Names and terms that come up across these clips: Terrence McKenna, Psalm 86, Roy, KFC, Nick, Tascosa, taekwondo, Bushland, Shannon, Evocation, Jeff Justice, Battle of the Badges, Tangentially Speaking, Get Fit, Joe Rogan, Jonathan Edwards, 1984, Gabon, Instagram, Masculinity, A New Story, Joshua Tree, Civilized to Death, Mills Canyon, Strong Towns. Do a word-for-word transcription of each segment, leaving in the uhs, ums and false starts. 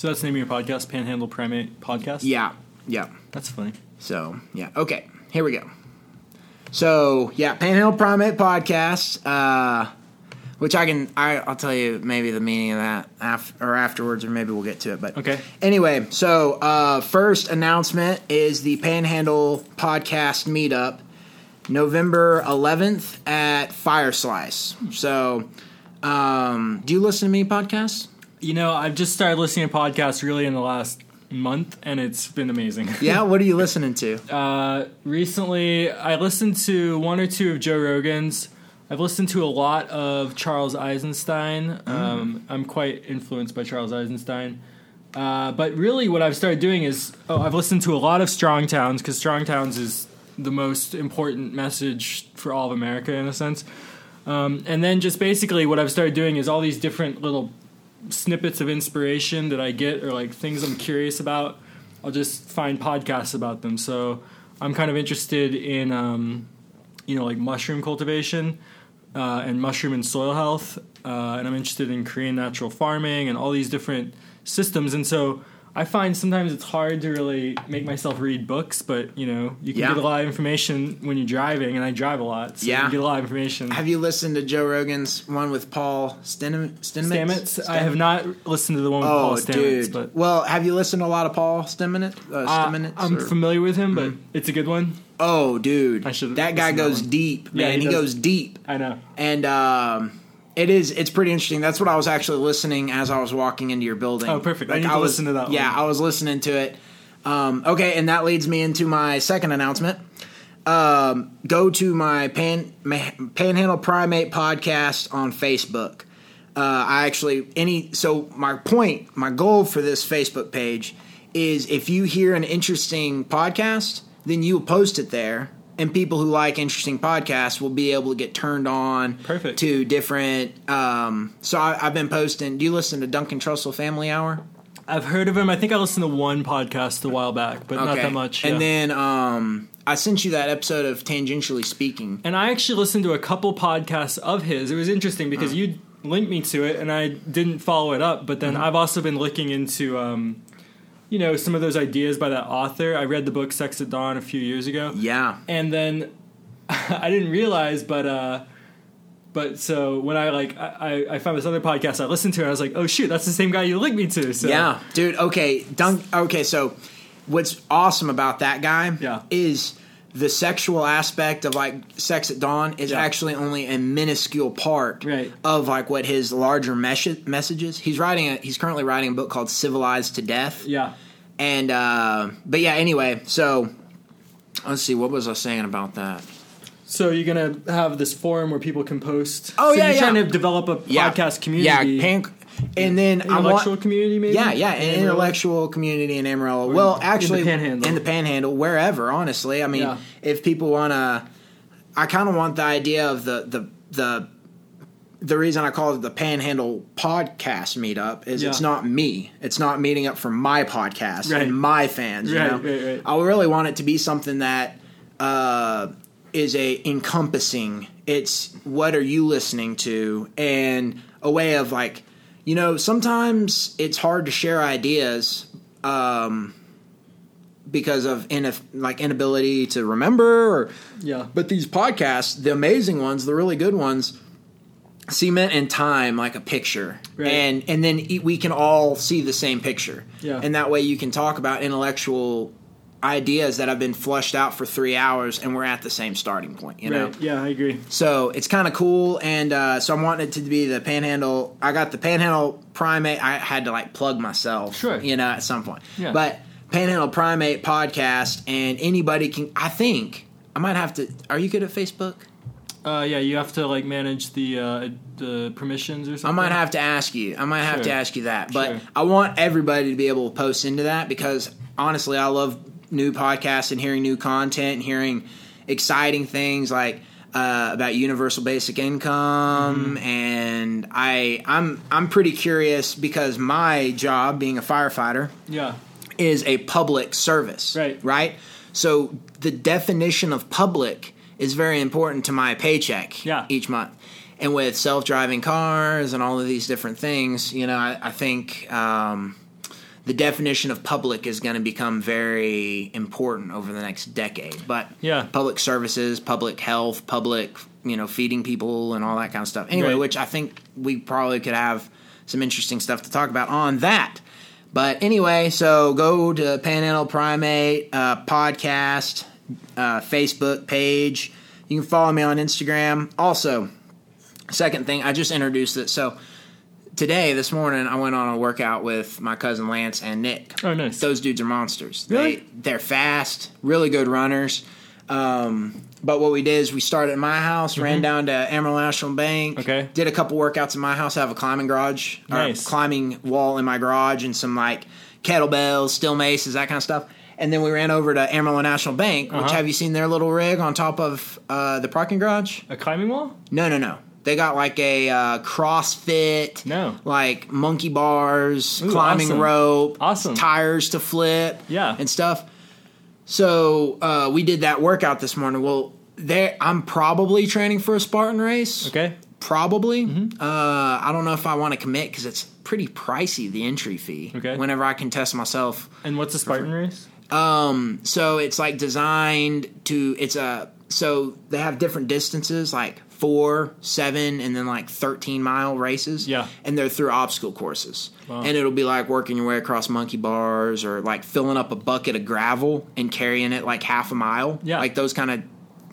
So that's the name of your podcast, Panhandle Primate Podcast? Yeah, yeah. That's funny. So, yeah. Okay, here we go. So, yeah, Panhandle Primate Podcast, uh, which I can, I, I'll tell you maybe the meaning of that af- or afterwards, or maybe we'll get to it. But okay. Anyway, so uh, first announcement is the Panhandle Podcast Meetup, November eleventh at Fire Slice. So, um, do you listen to me podcasts? You know, I've just started listening to podcasts really in the last month, and it's been amazing. Yeah, what are you listening to? Uh, recently, I listened to one or two of Joe Rogan's. I've listened to a lot of Charles Eisenstein. Mm. Um, I'm quite influenced by Charles Eisenstein. Uh, but really what I've started doing is, oh, I've listened to a lot of Strong Towns, because Strong Towns is the most important message for all of America, in a sense. Um, and then just basically what I've started doing is all these different little snippets of inspiration that I get, or like things I'm curious about, I'll just find podcasts about them. So I'm kind of interested in, um, you know, like mushroom cultivation uh, and mushroom and soil health. Uh, and I'm interested in Korean natural farming and all these different systems. And so I find sometimes it's hard to really make myself read books, but, you know, you can yeah. get a lot of information when you're driving, and I drive a lot, so yeah. you can get a lot of information. Have you listened to Joe Rogan's one with Paul Stamets? Stamets? I have not listened to the one with oh, Paul Stamets. Dude. But well, have you listened to a lot of Paul Stamets? Uh, Stamets uh, I'm or? familiar with him, but mm-hmm. it's a good one. Oh, dude. I that guy goes that deep, man. Yeah, he, he goes deep. I know. And, um... It is. It's pretty interesting. That's what I was actually listening as I was walking into your building. Oh, perfect. Like, I need to I was, listen to that one. Yeah, I was listening to it. Um, okay, and that leads me into my second announcement. Um, go to my Pan, my Panhandle Primate Podcast on Facebook. Uh, I actually – any. So my point, my goal for this Facebook page is if you hear an interesting podcast, then you post it there. And people who like interesting podcasts will be able to get turned on Perfect. to different um, – so I, I've been posting – do you listen to Duncan Trussell Family Hour? I've heard of him. I think I listened to one podcast a while back, but okay. not that much. Yeah. And then um, I sent you that episode of Tangentially Speaking. And I actually listened to a couple podcasts of his. It was interesting because oh. you linked me to it, and I didn't follow it up. But then mm-hmm. I've also been looking into um, – you know, some of those ideas by that author. I read the book Sex at Dawn a few years ago. Yeah. And then I didn't realize, but uh, but so when I, like, I, I found this other podcast I listened to, and I was like, oh, shoot, that's the same guy you linked me to. So. Yeah. Dude, okay. Dun- okay, so what's awesome about that guy yeah. is the sexual aspect of, like, Sex at Dawn is yeah. actually only a minuscule part right. of, like, what his larger mes- messages. He's writing a, he's currently writing a book called Civilized to Death. Yeah. And, uh, but yeah, anyway, so, let's see, what was I saying about that? So you're going to have this forum where people can post. Oh, so yeah, you're yeah. trying to develop a yeah. podcast community. Yeah, pan- and then. Intellectual want, community, maybe? Yeah, yeah, in an intellectual community in Amarillo. Or well, actually, in the Panhandle. In the Panhandle, wherever, honestly. I mean, yeah. if people want to, I kind of want the idea of the, the, the, the reason I call it the Panhandle Podcast Meetup is yeah. it's not me. It's not meeting up for my podcast right. and my fans. Right, you know? right, right. I really want it to be something that uh, is a encompassing. It's what are you listening to, and a way of, like, you know, sometimes it's hard to share ideas um, because of in, like inability to remember. Or, yeah. But these podcasts, the amazing ones, the really good ones, cement and time like a picture, right. and and then we can all see the same picture, yeah. and that way you can talk about intellectual ideas that have been flushed out for three hours, and we're at the same starting point. You right. know, yeah, I agree. So it's kind of cool, and uh, so I'm wanting it to be the Panhandle. I got the Panhandle Primate. I had to like plug myself, sure, you know, at some point. Yeah. But Panhandle Primate Podcast, and anybody can. I think I might have to. Are you good at Facebook? Uh, yeah, you have to like manage the uh, the permissions or something. I might have to ask you. I might have sure. to ask you that. But sure. I want everybody to be able to post into that because, honestly, I love new podcasts and hearing new content and hearing exciting things like uh, about universal basic income. Mm-hmm. And I, I'm I'm pretty curious because my job, being a firefighter, yeah. is a public service. Right. Right? So the definition of public is very important to my paycheck yeah. each month. And with self-driving cars and all of these different things, you know, I, I think um, the definition of public is going to become very important over the next decade. But yeah. public services, public health, public, you know, feeding people and all that kind of stuff. Anyway, right. which I think we probably could have some interesting stuff to talk about on that. But anyway, so go to Panhandle Primate uh, Podcast, uh, Facebook page. You can follow me on Instagram. Also, second thing, I just introduced it. So today, this morning, I went on a workout with my cousin Lance and Nick. Oh, nice. Those dudes are monsters. Really? They, they're fast, really good runners. Um, but what we did is we started at my house, mm-hmm. ran down to Amarillo National Bank, okay. did a couple workouts in my house. I have a climbing garage, nice. or a climbing wall in my garage, and some like kettlebells, steel maces, that kind of stuff. And then we ran over to Amarillo National Bank, uh-huh. which have you seen their little rig on top of uh, the parking garage? A climbing wall? No, no, no. They got like a uh, CrossFit, no. like monkey bars, Ooh, climbing awesome. rope, awesome. tires to flip, yeah. and stuff. So uh, we did that workout this morning. Well, there I'm probably training for a Spartan race. Okay. Probably. Mm-hmm. Uh, I don't know if I want to commit because it's pretty pricey, the entry fee. Okay. Whenever I can test myself. And what's a Spartan race? Um, so it's like designed to, it's a, so they have different distances, like four, seven, and then like thirteen mile races. Yeah. And they're through obstacle courses. Wow. And it'll be like working your way across monkey bars or like filling up a bucket of gravel and carrying it like half a mile. Yeah. Like those kind of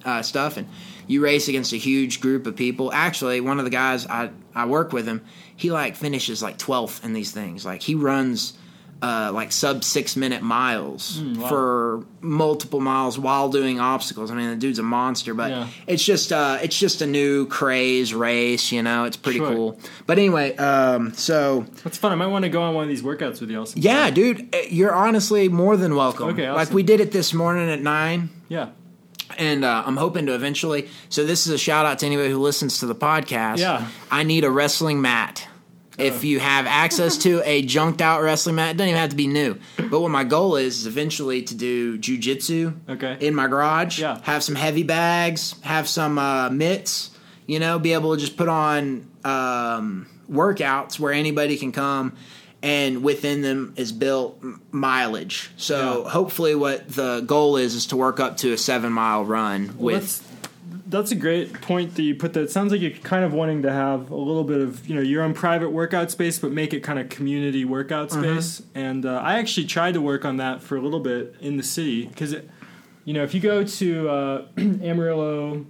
uh, stuff. And you race against a huge group of people. Actually, one of the guys I, I work with him, he like finishes like twelfth in these things. Like he runs uh, like sub six minute miles mm, wow. for multiple miles while doing obstacles. I mean, the dude's a monster, but yeah. it's just, uh, it's just a new craze race, you know, it's pretty sure. cool. But anyway, um, so that's fun. I might want to go on one of these workouts with you also. Yeah, time. dude, you're honestly more than welcome. Okay, awesome. Like we did it this morning at nine. Yeah. And uh, I'm hoping to eventually, so this is a shout out to anybody who listens to the podcast. Yeah. I need a wrestling mat. If you have access to a junked out wrestling mat, it doesn't even have to be new. But what my goal is, is eventually to do jiu-jitsu okay. in my garage, yeah. have some heavy bags, have some uh, mitts, you know, be able to just put on um, workouts where anybody can come and within them is built mileage. So yeah. hopefully what the goal is, is to work up to a seven mile run well, with... That's- That's a great point that you put that. It sounds like you're kind of wanting to have a little bit of, you know, your own private workout space, but make it kind of community workout space. Mm-hmm. And uh, I actually tried to work on that for a little bit in the city because, you know, if you go to uh, Amarillo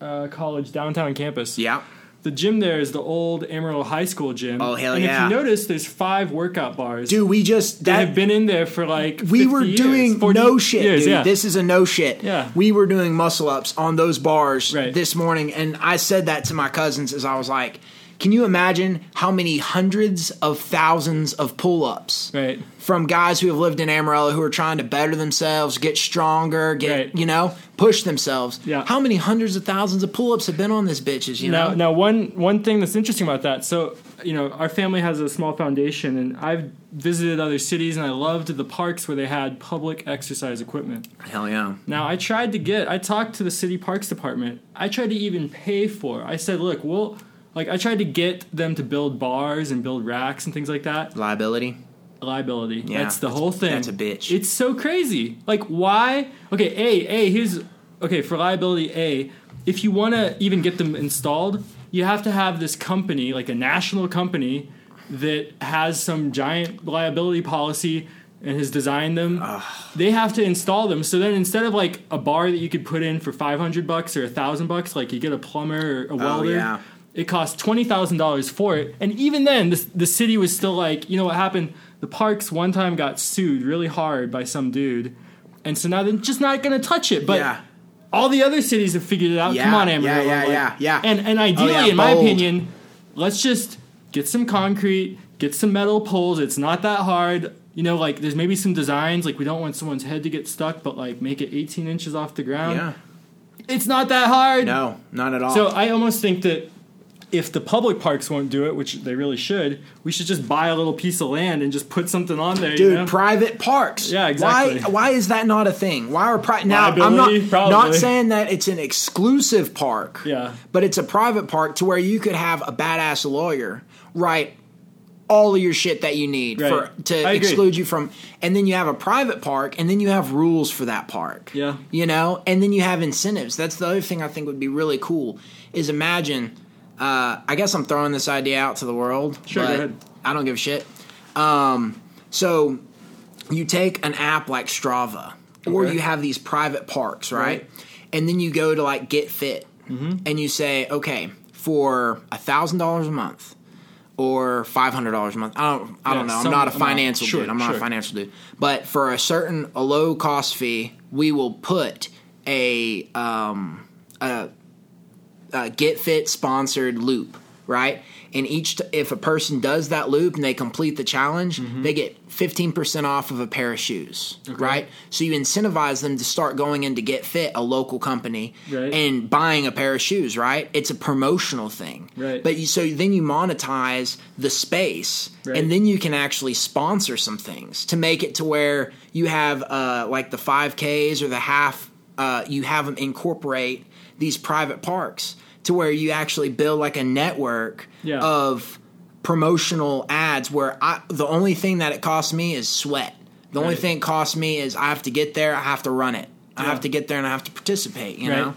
uh, College downtown campus, yeah, the gym there is the old Amarillo High School gym. Oh, hell and yeah. And if you notice, there's five workout bars. Dude, we just... That, they have been in there for like We were doing years, no shit, years, dude. Yeah. This is a no shit. Yeah. We were doing muscle-ups on those bars right. this morning, and I said that to my cousins as I was like, can you imagine how many hundreds of thousands of pull-ups right. from guys who have lived in Amarillo who are trying to better themselves, get stronger, get right. you know, push themselves? Yeah. How many hundreds of thousands of pull-ups have been on this bitches, you now, know? Now, one one thing that's interesting about that, so, you know, our family has a small foundation, and I've visited other cities, and I loved the parks where they had public exercise equipment. Hell yeah. Now, I tried to get, I talked to the city parks department. I tried to even pay for it. I said, look, we'll... Like, I tried to get them to build bars and build racks and things like that. Liability. Liability. Yeah. That's the that's, whole thing. That's a bitch. It's so crazy. Like, why? Okay, A, A, here's... Okay, for liability, A, if you want to even get them installed, you have to have this company, like a national company, that has some giant liability policy and has designed them. Ugh. They have to install them. So then instead of, like, a bar that you could put in for five hundred bucks or one thousand bucks, like, you get a plumber or a welder... Oh, yeah. It cost twenty thousand dollars for it. And even then, the, the city was still like, you know what happened? The parks one time got sued really hard by some dude. And so now they're just not going to touch it. But yeah. all the other cities have figured it out. Yeah, Come on, Amarillo. Yeah, yeah, like, yeah, yeah. And, and ideally, oh, yeah, in bold. my opinion, let's just get some concrete, get some metal poles. It's not that hard. You know, like there's maybe some designs. Like we don't want someone's head to get stuck, but like make it eighteen inches off the ground. Yeah. It's not that hard. No, not at all. So I almost think that if the public parks won't do it, which they really should, we should just buy a little piece of land and just put something on there. Dude, you know? Private parks. Yeah, exactly. Why, why is that not a thing? Why are pri- now? I'm not probably. not saying that it's an exclusive park. Yeah, but it's a private park to where you could have a badass lawyer write all of your shit that you need right. for to exclude you from. And then you have a private park, and then you have rules for that park. Yeah. You know? And then you have incentives. That's the other thing I think would be really cool is imagine uh, – I guess I'm throwing this idea out to the world. Sure, go ahead. I don't give a shit. Um, so you take an app like Strava, or okay. you have these private parks, right? right? And then you go to like Get Fit, mm-hmm. and you say, okay, for one thousand dollars a month or five hundred dollars a month, I don't, I yeah, don't know. I'm not a financial amount. dude. Sure, I'm not sure. a financial dude. But for a certain a low cost fee, we will put a, um, a, a Get Fit sponsored loop, right? And each t- if a person does that loop and they complete the challenge, mm-hmm. they get fifteen percent off of a pair of shoes, okay. right? So you incentivize them to start going in to Get Fit, a local company, right. and buying a pair of shoes, right? It's a promotional thing. Right. But you, so then you monetize the space, right. and then you can actually sponsor some things to make it to where you have uh, like the five Ks or the half, uh, you have them incorporate these private parks. To where you actually build like a network yeah. of promotional ads where I, the only thing that it costs me is sweat. The right. only thing it costs me is I have to get there, I have to run it. I yeah. have to get there and I have to participate, you right. know?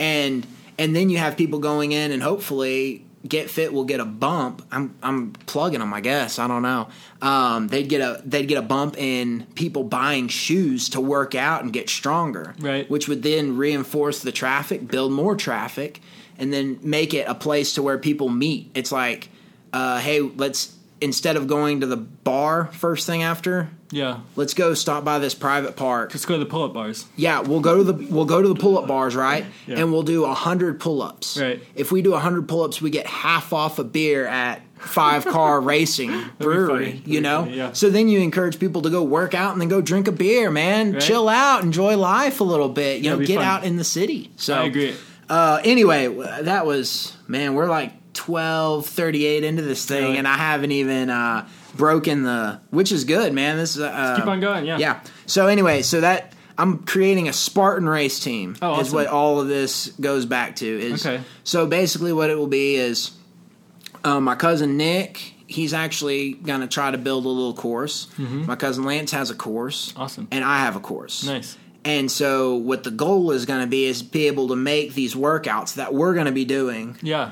And and then you have people going in and hopefully Get Fit will get a bump. I'm I'm plugging them, I guess. I don't know. Um, they'd get a they'd get a bump in people buying shoes to work out and get stronger. Right. Which would then reinforce the traffic, build more traffic. And then make it a place to where people meet. It's like, uh, hey, let's instead of going to the bar first thing after, yeah, let's go stop by this private park. Let's go to the pull-up bars. Yeah, we'll go to the we'll go to the pull-up bars, right? Yeah. And we'll do a hundred pull-ups. Right. If we do a hundred pull-ups, we get half off a beer at Five Car Racing Brewery. You know, funny, yeah. So then you encourage people to go work out and then go drink a beer, man. Right? Chill out, enjoy life a little bit. You That'd know, get fun. out in the city. So I agree. Uh, anyway, that was, man, we're like twelve thirty-eight into this thing, really? and I haven't even uh, broken the, which is good, man. This is, uh, Let's keep on going, yeah. Yeah. So anyway, so that, I'm creating a Spartan race team oh, awesome. is what all of this goes back to. Is, okay. So basically what it will be is um, my cousin Nick, he's actually going to try to build a little course. Mm-hmm. My cousin Lance has a course. Awesome. And I have a course. Nice. And so what the goal is going to be is be able to make these workouts that we're going to be doing. Yeah.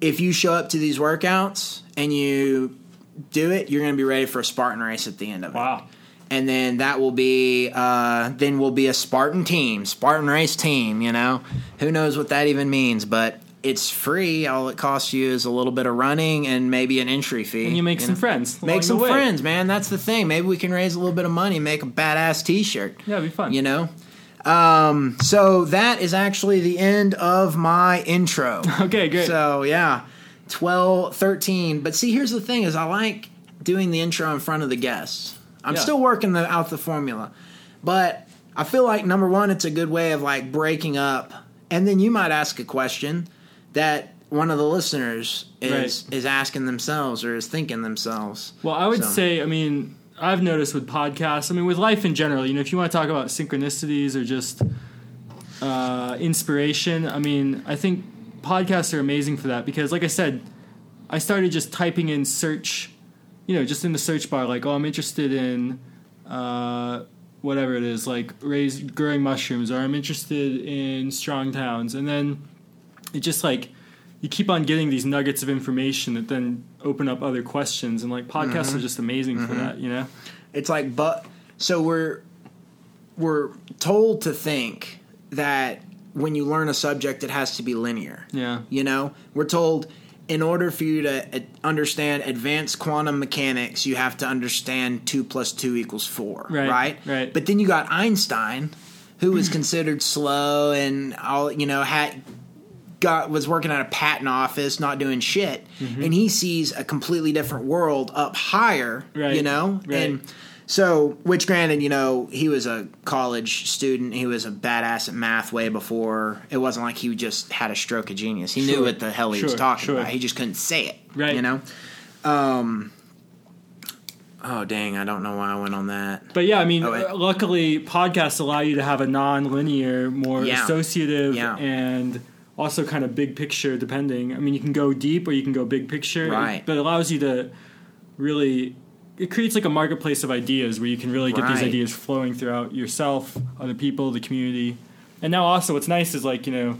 If you show up to these workouts and you do it, you're going to be ready for a Spartan race at the end of wow. it. Wow. And then that will be uh, – then we'll be a Spartan team, Spartan race team, you know. Who knows what that even means, but it's free. All it costs you is a little bit of running and maybe an entry fee. And you make you some know? friends. Make some friends, man. That's the thing. Maybe we can raise a little bit of money, make a badass T-shirt. Yeah, it'd be fun. You know? Um, so that is actually the end of my intro. Okay, great. So, yeah, twelve, thirteen But see, here's the thing is I like doing the intro in front of the guests. I'm yeah. still working the, out the formula. But I feel like, number one, it's a good way of, like, breaking up. And then you might ask a question that one of the listeners is right. is asking themselves or is thinking themselves. Well, I would so. say, I mean, I've noticed with podcasts, I mean, with life in general, you know, if you want to talk about synchronicities or just uh, inspiration, I mean, I think podcasts are amazing for that because, like I said, I started just typing in search, you know, just in the search bar, like, oh, I'm interested in uh, whatever it is, like raised, growing mushrooms, or I'm interested in strong towns, and then it just, like, you keep on getting these nuggets of information that then open up other questions. And, like, podcasts mm-hmm. are just amazing mm-hmm. for that, you know? It's like, but so we're we're told to think that when you learn a subject, it has to be linear. Yeah. You know? We're told in order for you to uh, understand advanced quantum mechanics, you have to understand two plus two equals four Right, right. Right. But then you got Einstein, who was considered slow and, all you know, had – Got, was working at a patent office, not doing shit, mm-hmm. and he sees a completely different world up higher, right. you know? Right. And so, which granted, you know, he was a college student. He was a badass at math way before. It wasn't like he just had a stroke of genius. He sure. knew what the hell he sure. was talking sure. about. He just couldn't say it, right. you know? Um, oh, dang, I don't know why I went on that. But, yeah, I mean, oh, it, luckily, podcasts allow you to have a non-linear, more yeah. associative yeah. and also kind of big picture depending. I mean, you can go deep or you can go big picture. Right. But it allows you to really, it creates like a marketplace of ideas where you can really get right. these ideas flowing throughout yourself, other people, the community. And now also what's nice is like, you know,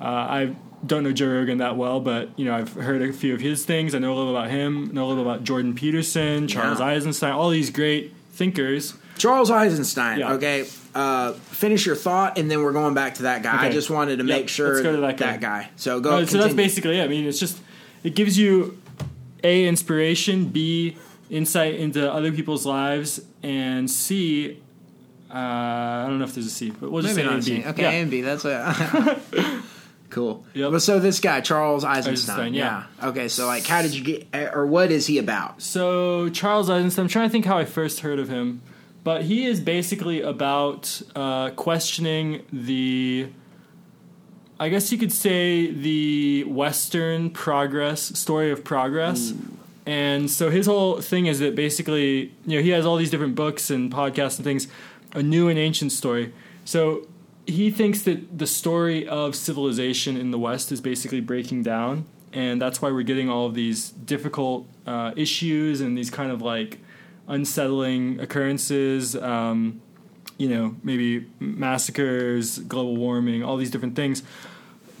uh, I don't know Joe Rogan that well, but, you know, I've heard a few of his things. I know a little about him, know a little about Jordan Peterson, Charles yeah. Eisenstein, all these great thinkers. Charles Eisenstein, yeah. okay. Uh, finish your thought, and then we're going back to that guy. Okay. I just wanted to yep. make sure to that, guy. that guy. So go. No, so that's basically it. I mean, it's just, it gives you, A, inspiration, B, insight into other people's lives, and C, uh, I don't know if there's a C, but we'll just Maybe say A and B. Okay, yeah. A and B, that's it. Cool. Yep. Well, so this guy, Charles Eisenstein. Eisenstein yeah. yeah. Okay, so like, how did you get, or what is he about? So Charles Eisenstein, I'm trying to think how I first heard of him, but he is basically about uh, questioning the, I guess you could say, the Western progress, story of progress. Mm. And so his whole thing is that basically, you know, he has all these different books and podcasts and things, a new and ancient story. So he thinks that the story of civilization in the West is basically breaking down, and that's why we're getting all of these difficult uh, issues and these kind of like unsettling occurrences, um, you know, maybe massacres, global warming, all these different things,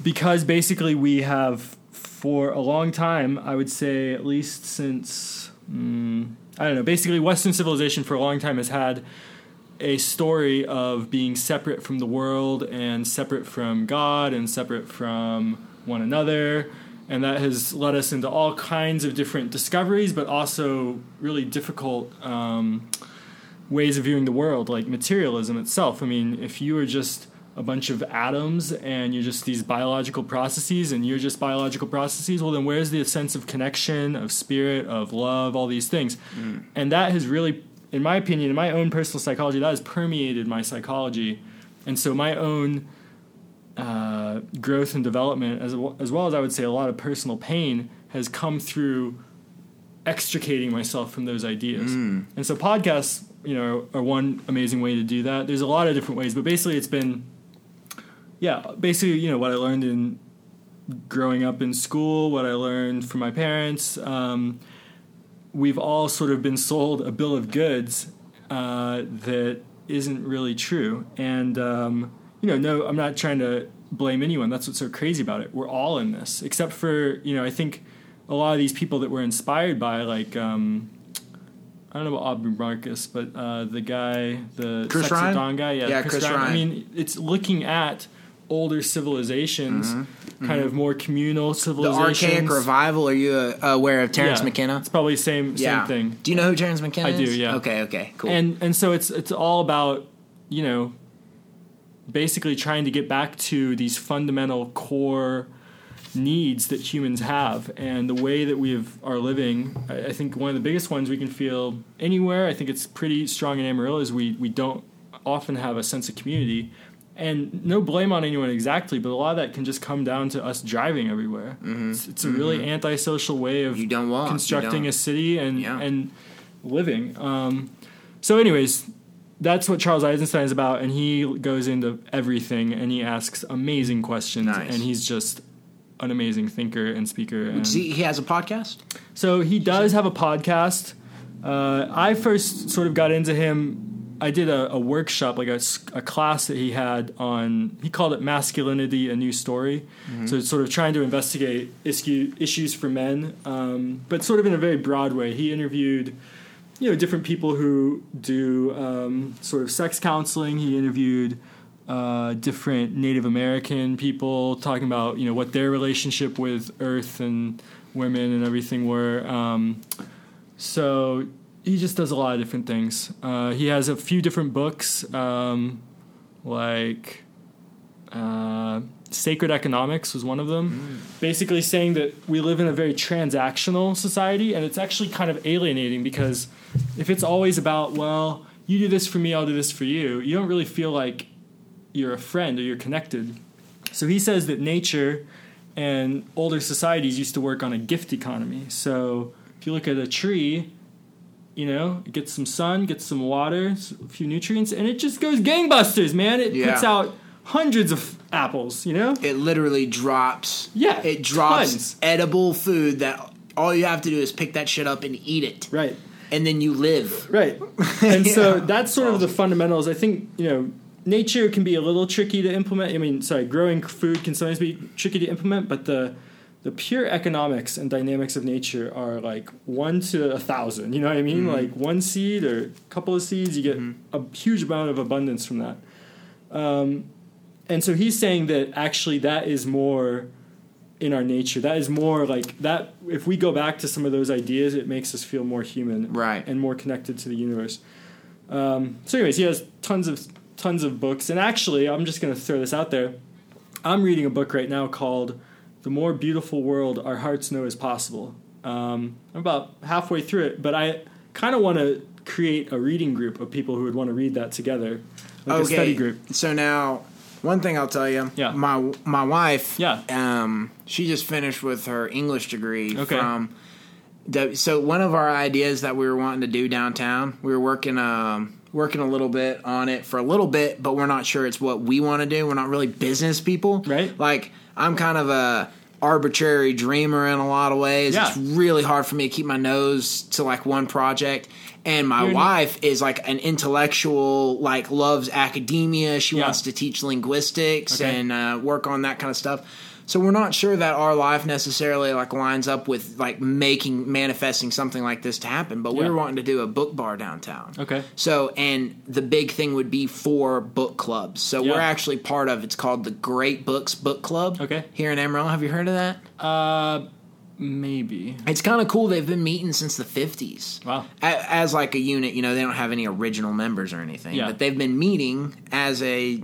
because basically we have for a long time, I would say at least since, mm, I don't know, basically Western civilization for a long time has had a story of being separate from the world and separate from God and separate from one another. And that has led us into all kinds of different discoveries, but also really difficult um, ways of viewing the world, like materialism itself. I mean, if you were just a bunch of atoms and you're just these biological processes and you're just biological processes, well, then where's the sense of connection, of spirit, of love, all these things? Mm. And that has really, in my opinion, in my own personal psychology, that has permeated my psychology. And so my own uh, growth and development, as, w- as well as I would say a lot of personal pain, has come through extricating myself from those ideas. Mm. And so podcasts, you know, are one amazing way to do that. There's a lot of different ways, but basically it's been, yeah, basically, you know, what I learned in growing up in school, what I learned from my parents, um, we've all sort of been sold a bill of goods uh, that isn't really true. And, um, you know, no, I'm not trying to blame anyone. That's what's so crazy about it. We're all in this, except for, you know, I think a lot of these people that we're inspired by, like, um, I don't know about Aubrey Marcus, but uh, the guy, the Chris Sex at Dawn guy. Yeah, yeah Chris, Chris Ryan. Ryan. I mean, it's looking at older civilizations, mm-hmm. kind mm-hmm. of more communal civilizations. The archaic revival, are you uh, aware of Terrence yeah, McKenna? It's probably the same, yeah. same thing. Do you know who Terrence McKenna I is? I do, yeah. Okay, okay, cool. And and so it's it's all about, you know, basically trying to get back to these fundamental core needs that humans have, and the way that we have, are living, I, I think one of the biggest ones we can feel anywhere, I think it's pretty strong in Amarillo, is we, we don't often have a sense of community. And no blame on anyone exactly, but a lot of that can just come down to us driving everywhere. Mm-hmm. It's, it's a mm-hmm. really antisocial way of you don't walk, constructing you don't. a city and yeah. and living. Um, so anyways, that's what Charles Eisenstein is about, and he goes into everything, and he asks amazing questions, nice. and he's just an amazing thinker and speaker. And he, he has a podcast? So he does have a podcast. Uh, I first sort of got into him. I did a, a workshop, like a, a class that he had on, he called it Masculinity, A New Story. Mm-hmm. So it's sort of trying to investigate iscu- issues for men, um, but sort of in a very broad way. He interviewed, you know, different people who do um, sort of sex counseling. He interviewed uh, different Native American people talking about, you know, what their relationship with earth and women and everything were. Um, so... He just does a lot of different things. Uh, he has a few different books, um, like uh, Sacred Economics was one of them, mm. basically saying that we live in a very transactional society, and it's actually kind of alienating because if it's always about, well, you do this for me, I'll do this for you, you don't really feel like you're a friend or you're connected. So he says that nature and older societies used to work on a gift economy. So if you look at a tree, you know, it gets some sun, gets some water, a few nutrients, and it just goes gangbusters, man. It yeah. puts out hundreds of apples, you know? It literally drops. Yeah. It drops tons. edible food that all you have to do is pick that shit up and eat it. Right. And then you live. Right. And yeah. so that's sort of the fundamentals. I think, you know, nature can be a little tricky to implement. I mean, sorry, growing food can sometimes be tricky to implement, but the the pure economics and dynamics of nature are like one to a thousand. You know what I mean? Mm-hmm. Like one seed or a couple of seeds, you get mm-hmm. a huge amount of abundance from that. Um, and so he's saying that actually that is more in our nature. That is more like that. If we go back to some of those ideas, it makes us feel more human, right, and more connected to the universe. Um, so anyways, he has tons of tons of books. And actually, I'm just going to throw this out there. I'm reading a book right now called The More Beautiful World Our Hearts Know Is Possible. Um, I'm about halfway through it, but I kind of want to create a reading group of people who would want to read that together, like okay. a study group. So now, one thing I'll tell you, yeah. my my wife, yeah. um, she just finished with her English degree. Okay. From the, so one of our ideas that we were wanting to do downtown, we were working um. working a little bit on it for a little bit, but we're not sure it's what we want to do. We're not really business people. Right. Like, I'm kind of a arbitrary dreamer in a lot of ways. Yeah. It's really hard for me to keep my nose to, like, one project. And my You're wife n- is, like, an intellectual, like, loves academia. She yeah. wants to teach linguistics okay. and uh, work on that kind of stuff. So we're not sure that our life necessarily, like, lines up with, like, making, manifesting something like this to happen. But yeah. we were wanting to do a book bar downtown. Okay. So, and the big thing would be for book clubs. So yeah. we're actually part of, it's called the Great Books Book Club. Okay. Here in Amarillo. Have you heard of that? Uh, maybe. It's kind of cool. They've been meeting since the fifties. Wow. As, as, like, a unit, you know, they don't have any original members or anything. Yeah. But they've been meeting as a...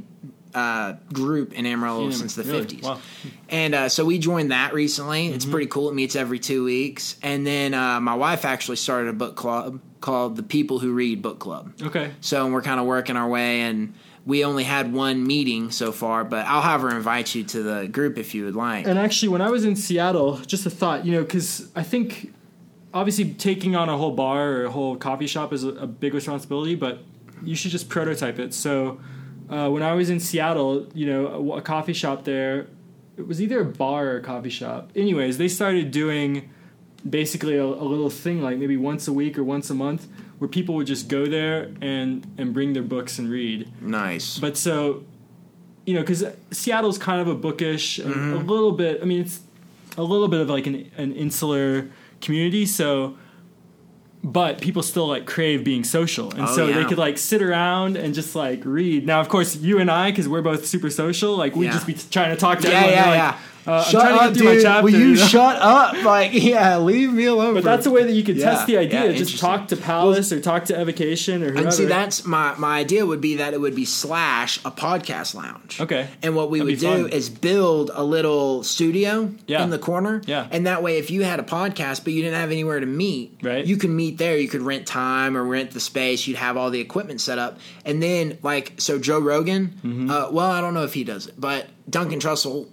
Uh, group in Amarillo yeah, since the really? fifties. Wow. And uh, so we joined that recently. It's mm-hmm. pretty cool. It meets every two weeks. And then uh, my wife actually started a book club called the People Who Read Book Club. Okay. So we're kind of working our way, and we only had one meeting so far, but I'll have her invite you to the group if you would like. And actually, when I was in Seattle, just a thought, you know, because I think obviously taking on a whole bar or a whole coffee shop is a, a big responsibility, but you should just prototype it. So... Uh, when I was in Seattle, you know, a, a coffee shop there, it was either a bar or a coffee shop. Anyways, they started doing basically a, a little thing like maybe once a week or once a month where people would just go there and, and bring their books and read. Nice. But so, you know, because Seattle's kind of a bookish, mm-hmm. a, a little bit, I mean, it's a little bit of like an, an insular community, so... But people still, like, crave being social. And oh, so yeah. they could, like, sit around and just, like, read. Now, of course, you and I, because we're both super social, like, we'd yeah. just be t- trying to talk to yeah, everyone. Yeah, yeah, yeah. Uh, shut I'm trying up, to get dude. My chapter, will you, you know? Shut up? Like, yeah, leave me alone. But that's a way that you could yeah. test the idea. Yeah, just talk to Palace well, or talk to Evocation or whoever. And see, that's my, my idea would be that it would be slash a podcast lounge. Okay. And what we That'd would do fun. Is build a little studio yeah. in the corner. Yeah. And that way, if you had a podcast but you didn't have anywhere to meet, right. you can meet there. You could rent time or rent the space. You'd have all the equipment set up. And then, like, so Joe Rogan, mm-hmm. uh, well, I don't know if he does it, but Duncan Trussell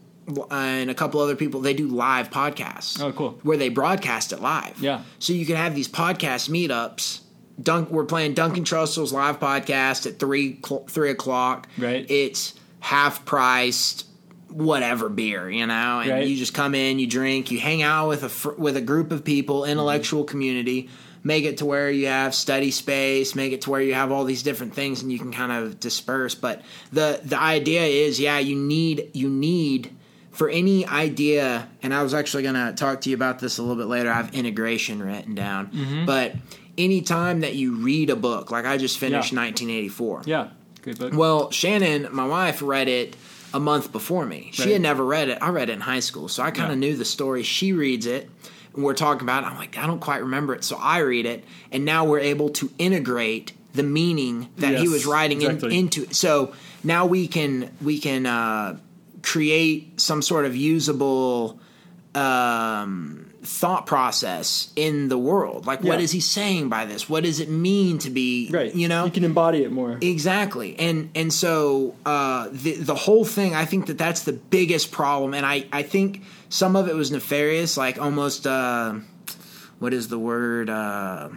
and a couple other people, they do live podcasts. Oh, cool. Where they broadcast it live. Yeah. So you can have these podcast meetups. Dunk, we're playing Duncan Trussell's live podcast at three cl- three o'clock. Right. It's half priced, whatever beer, you know, and right. you just come in, you drink, you hang out with a fr- with a group of people, intellectual mm-hmm. community. Make it to where you have study space, make it to where you have all these different things and you can kind of disperse. But the the idea is, yeah, you need you need for any idea, and I was actually going to talk to you about this a little bit later. I have integration written down. Mm-hmm. But any time that you read a book, like I just finished yeah. nineteen eighty-four. Yeah, good book. Well, Shannon, my wife, read it a month before me. Right. She had never read it. I read it in high school, so I kind of yeah. knew the story. She reads it. We're talking about it. I'm like, I don't quite remember it. So I read it. And now we're able to integrate the meaning that yes, he was writing exactly. in, into it. So now we can we can uh, create some sort of usable um, thought process in the world. Like, yeah. what is he saying by this? What does it mean to be, right. you know? You can embody it more. Exactly. And and so uh, the, the whole thing, I think that that's the biggest problem. And I, I think... Some of it was nefarious, like almost, uh, what is the word, uh,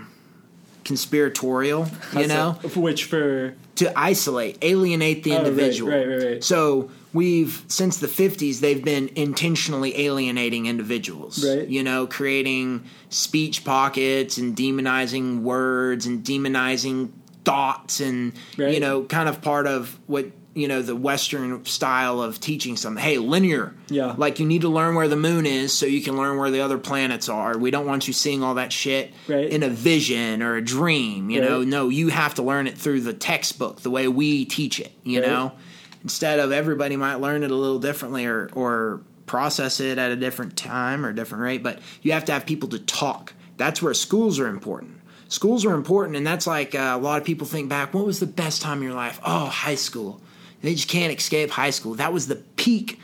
conspiratorial, you know? That? Which for? To isolate, alienate the oh, individual. Right, right, right, right. So we've, since the fifties, they've been intentionally alienating individuals. Right. You know, creating speech pockets and demonizing words and demonizing thoughts and, right. you know, kind of part of what, you know, the Western style of teaching something. Hey, linear. Yeah. Like, you need to learn where the moon is so you can learn where the other planets are. We don't want you seeing all that shit right. in a vision or a dream, you right. know. No, you have to learn it through the textbook, the way we teach it, you right. know. Instead of everybody might learn it a little differently or, or process it at a different time or different rate, but you have to have people to talk. That's where schools are important. Schools are important, and that's like uh, a lot of people think back, what was the best time in your life? Oh, high school. They just can't escape high school. That was the peak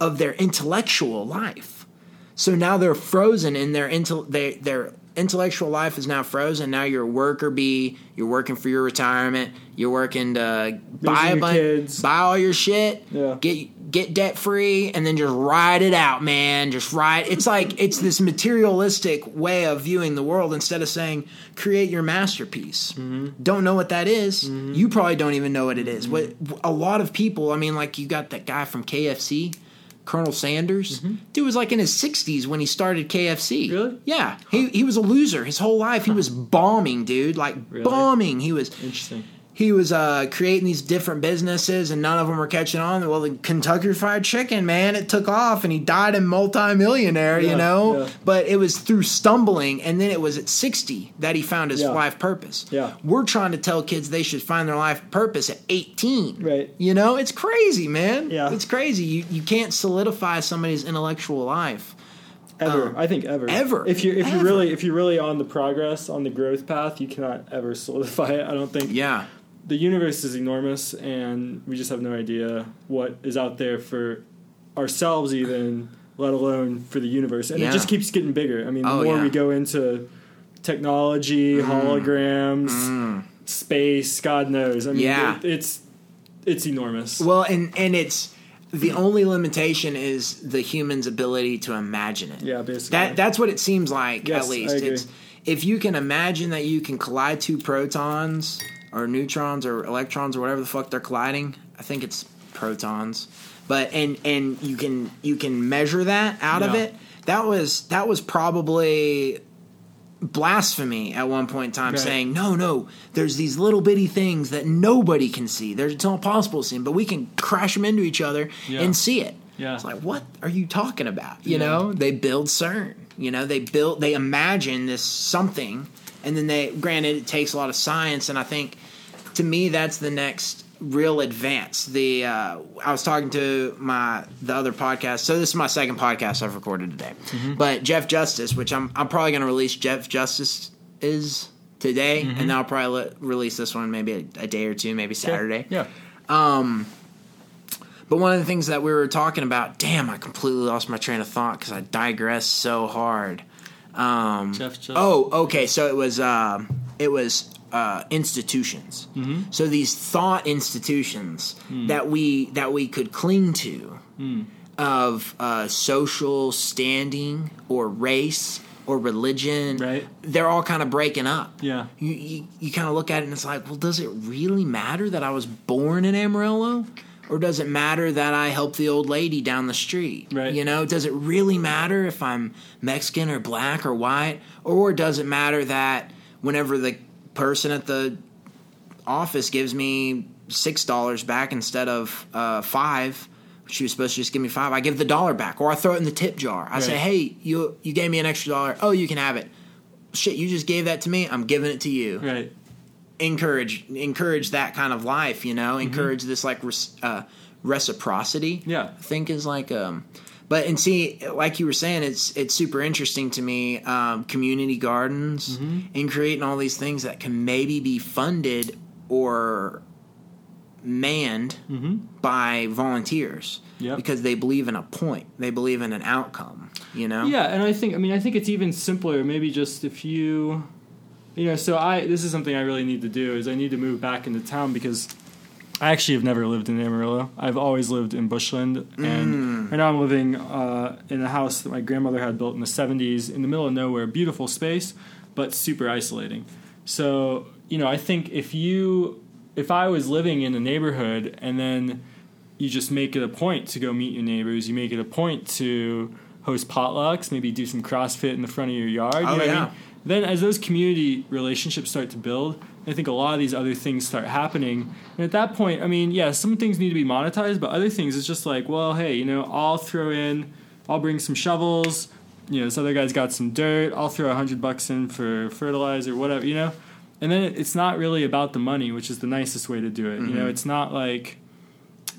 of their intellectual life. So now they're frozen in their intel. They, their intellectual life is now frozen. Now you're a worker bee. You're working for your retirement. You're working to buy a bunch, buy all your shit, yeah. get get debt free, and then just ride it out, man. Just ride. It's like it's this materialistic way of viewing the world instead of saying create your masterpiece. Mm-hmm. Don't know what that is. Mm-hmm. You probably don't even know what it is. Mm-hmm. What a lot of people. I mean, like you got that guy from K F C. Colonel Sanders. Mm-hmm. Dude was like in his sixties when he started K F C. Really? Yeah. Huh. He he was a loser his whole life. He huh. was bombing, dude. Like really? bombing. He was Interesting. He was uh, creating these different businesses and none of them were catching on. Well, the Kentucky Fried Chicken, man, it took off and he died a multimillionaire, yeah, you know? Yeah. But it was through stumbling and then it was at sixty that he found his yeah. life purpose. Yeah. We're trying to tell kids they should find their life purpose at eighteen. Right. You know? It's crazy, man. Yeah. It's crazy. You you can't solidify somebody's intellectual life. Ever, um, I think ever. Ever. If you if ever. you really if you're really on the progress, on the growth path, you cannot ever solidify it. I don't think. Yeah. The universe is enormous, and we just have no idea what is out there for ourselves even, let alone for the universe. And yeah. it just keeps getting bigger. I mean, the oh, more yeah. we go into technology, mm. holograms, mm. space, God knows. I mean, yeah. it, it's it's enormous. Well, and, and it's the only limitation is the human's ability to imagine it. Yeah, basically. That, that's what it seems like, yes, at least. I agree. It's, if you can imagine that you can collide two protons or neutrons or electrons or whatever the fuck they're colliding. I think it's protons. But and and you can you can measure that out yeah. of it. That was that was probably blasphemy at one point in time right. saying, no, no, there's these little bitty things that nobody can see. There's, it's not possible to see them, but we can crash them into each other yeah. and see it. Yeah. It's like, what are you talking about? You yeah. know, they build CERN. You know, they build they imagine this something. And then they, granted, it takes a lot of science, and I think, to me, that's the next real advance. The uh, I was talking to my the other podcast, so this is my second podcast I've recorded today. Mm-hmm. But Jeff Justice, which I'm I'm probably going to release Jeff Justice is today, mm-hmm. and then I'll probably let, release this one maybe a, a day or two, maybe Saturday. Yeah. yeah. Um. But one of the things that we were talking about, damn, I completely lost my train of thought because I digressed so hard. Um, Jeff, Jeff. Oh, okay. So it was uh, it was uh, institutions. Mm-hmm. So these thought institutions mm. that we that we could cling to mm. of uh, social standing or race or religion, right. they're all kind of breaking up. Yeah, you you, you kind of look at it and it's like, well, does it really matter that I was born in Amarillo? Or does it matter that I help the old lady down the street? Right. You know, does it really matter if I'm Mexican or black or white? Or does it matter that whenever the person at the office gives me six dollars back instead of uh, five, she was supposed to just give me five, I give the dollar back. Or I throw it in the tip jar. I right. say, hey, you you gave me an extra dollar. Oh, you can have it. Shit, you just gave that to me. I'm giving it to you. Right. Encourage, encourage that kind of life, you know. Encourage mm-hmm. this like res, uh, reciprocity. Yeah, I think is like, um, but and see, like you were saying, it's it's super interesting to me. Um, community gardens mm-hmm. and creating all these things that can maybe be funded or manned mm-hmm. by volunteers, yep. because they believe in a point, they believe in an outcome, you know. Yeah, and I think, I mean, I think it's even simpler. Maybe just if you. You know, so I this is something I really need to do is I need to move back into town because I actually have never lived in Amarillo. I've always lived in bushland, and mm. right now I'm living uh, in a house that my grandmother had built in the seventies in the middle of nowhere. Beautiful space, but super isolating. So, you know, I think if you, if I was living in a neighborhood and then you just make it a point to go meet your neighbors, you make it a point to host potlucks, maybe do some CrossFit in the front of your yard. Oh, you know yeah. what I mean? Then as those community relationships start to build, I think a lot of these other things start happening. And at that point, I mean, yeah, some things need to be monetized, but other things, it's just like, well, hey, you know, I'll throw in, I'll bring some shovels. You know, this other guy's got some dirt. I'll throw a hundred bucks in for fertilizer, whatever, you know? And then it's not really about the money, which is the nicest way to do it. Mm-hmm. You know, it's not like,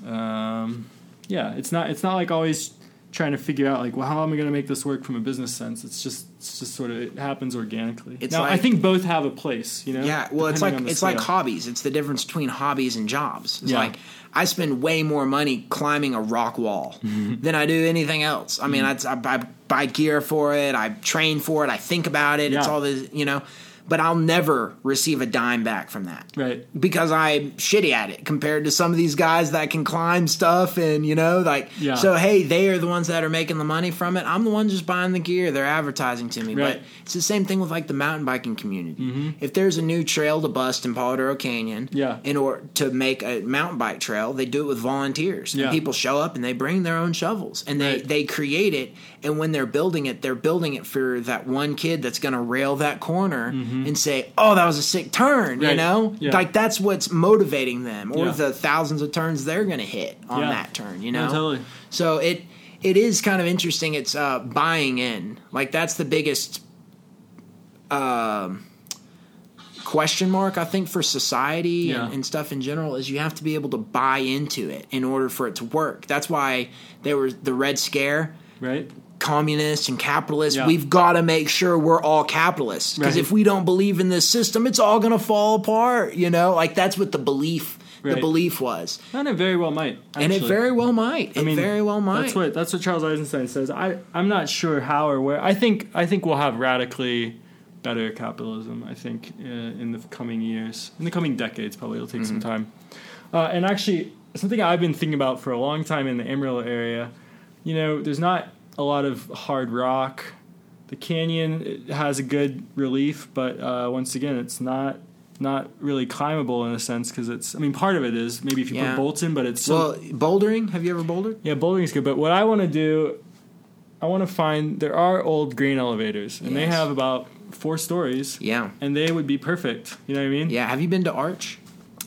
um, yeah, it's not, it's not like always trying to figure out like, well, how am I going to make this work from a business sense? It's just, it's just sort of, it happens organically. It's now, like, I think both have a place, you know? Yeah. Well, it's like, it's like hobbies. It's the difference between hobbies and jobs. It's yeah. like, I spend way more money climbing a rock wall mm-hmm. than I do anything else. I mean, mm-hmm. I, I, I buy gear for it. I train for it. I think about it. Yeah. It's all this, you know, but I'll never receive a dime back from that. Right. Because I'm shitty at it compared to some of these guys that can climb stuff and, you know, like, yeah. so, hey, they are the ones that are making the money from it. I'm the one just buying the gear. They're advertising to me. Right. But it's the same thing with, like, the mountain biking community. Mm-hmm. If there's a new trail to bust in Polidoro Canyon yeah. in order to make a mountain bike trail, they do it with volunteers. Yeah. And people show up and they bring their own shovels. And they, right. they create it. And when they're building it, they're building it for that one kid that's going to rail that corner. Mm-hmm. And say, oh, that was a sick turn, right. you know? Yeah. Like, that's what's motivating them, or yeah. the thousands of turns they're going to hit on yeah. that turn, you know? Yeah, totally. So it it is kind of interesting. It's uh, buying in. Like, that's the biggest uh, question mark, I think, for society yeah. and, and stuff in general, is you have to be able to buy into it in order for it to work. That's why there was the Red Scare. Right. Communists and capitalists, yeah. we've got to make sure we're all capitalists, because right. if we don't believe in this system, it's all going to fall apart, you know? Like, that's what the belief right. the belief was. And it very well might. Actually. And it very well might. I it mean, very well might. That's what that's what Charles Eisenstein says. I, I'm not sure how or where. I think I think we'll have radically better capitalism, I think, uh, in the coming years. In the coming decades, probably. It'll take mm-hmm. some time. Uh, and actually, something I've been thinking about for a long time in the Amarillo area, you know, there's not a lot of hard rock. The canyon, it has a good relief, but uh, once again, it's not not really climbable in a sense, because it's, I mean, part of it is maybe if you yeah. put bolts in, but it's still. Well, bouldering? Have you ever bouldered? Yeah, bouldering is good, but what I want to do, I want to find, there are old grain elevators, and yes. they have about four stories. Yeah. And they would be perfect. You know what I mean? Yeah. Have you been to Arch?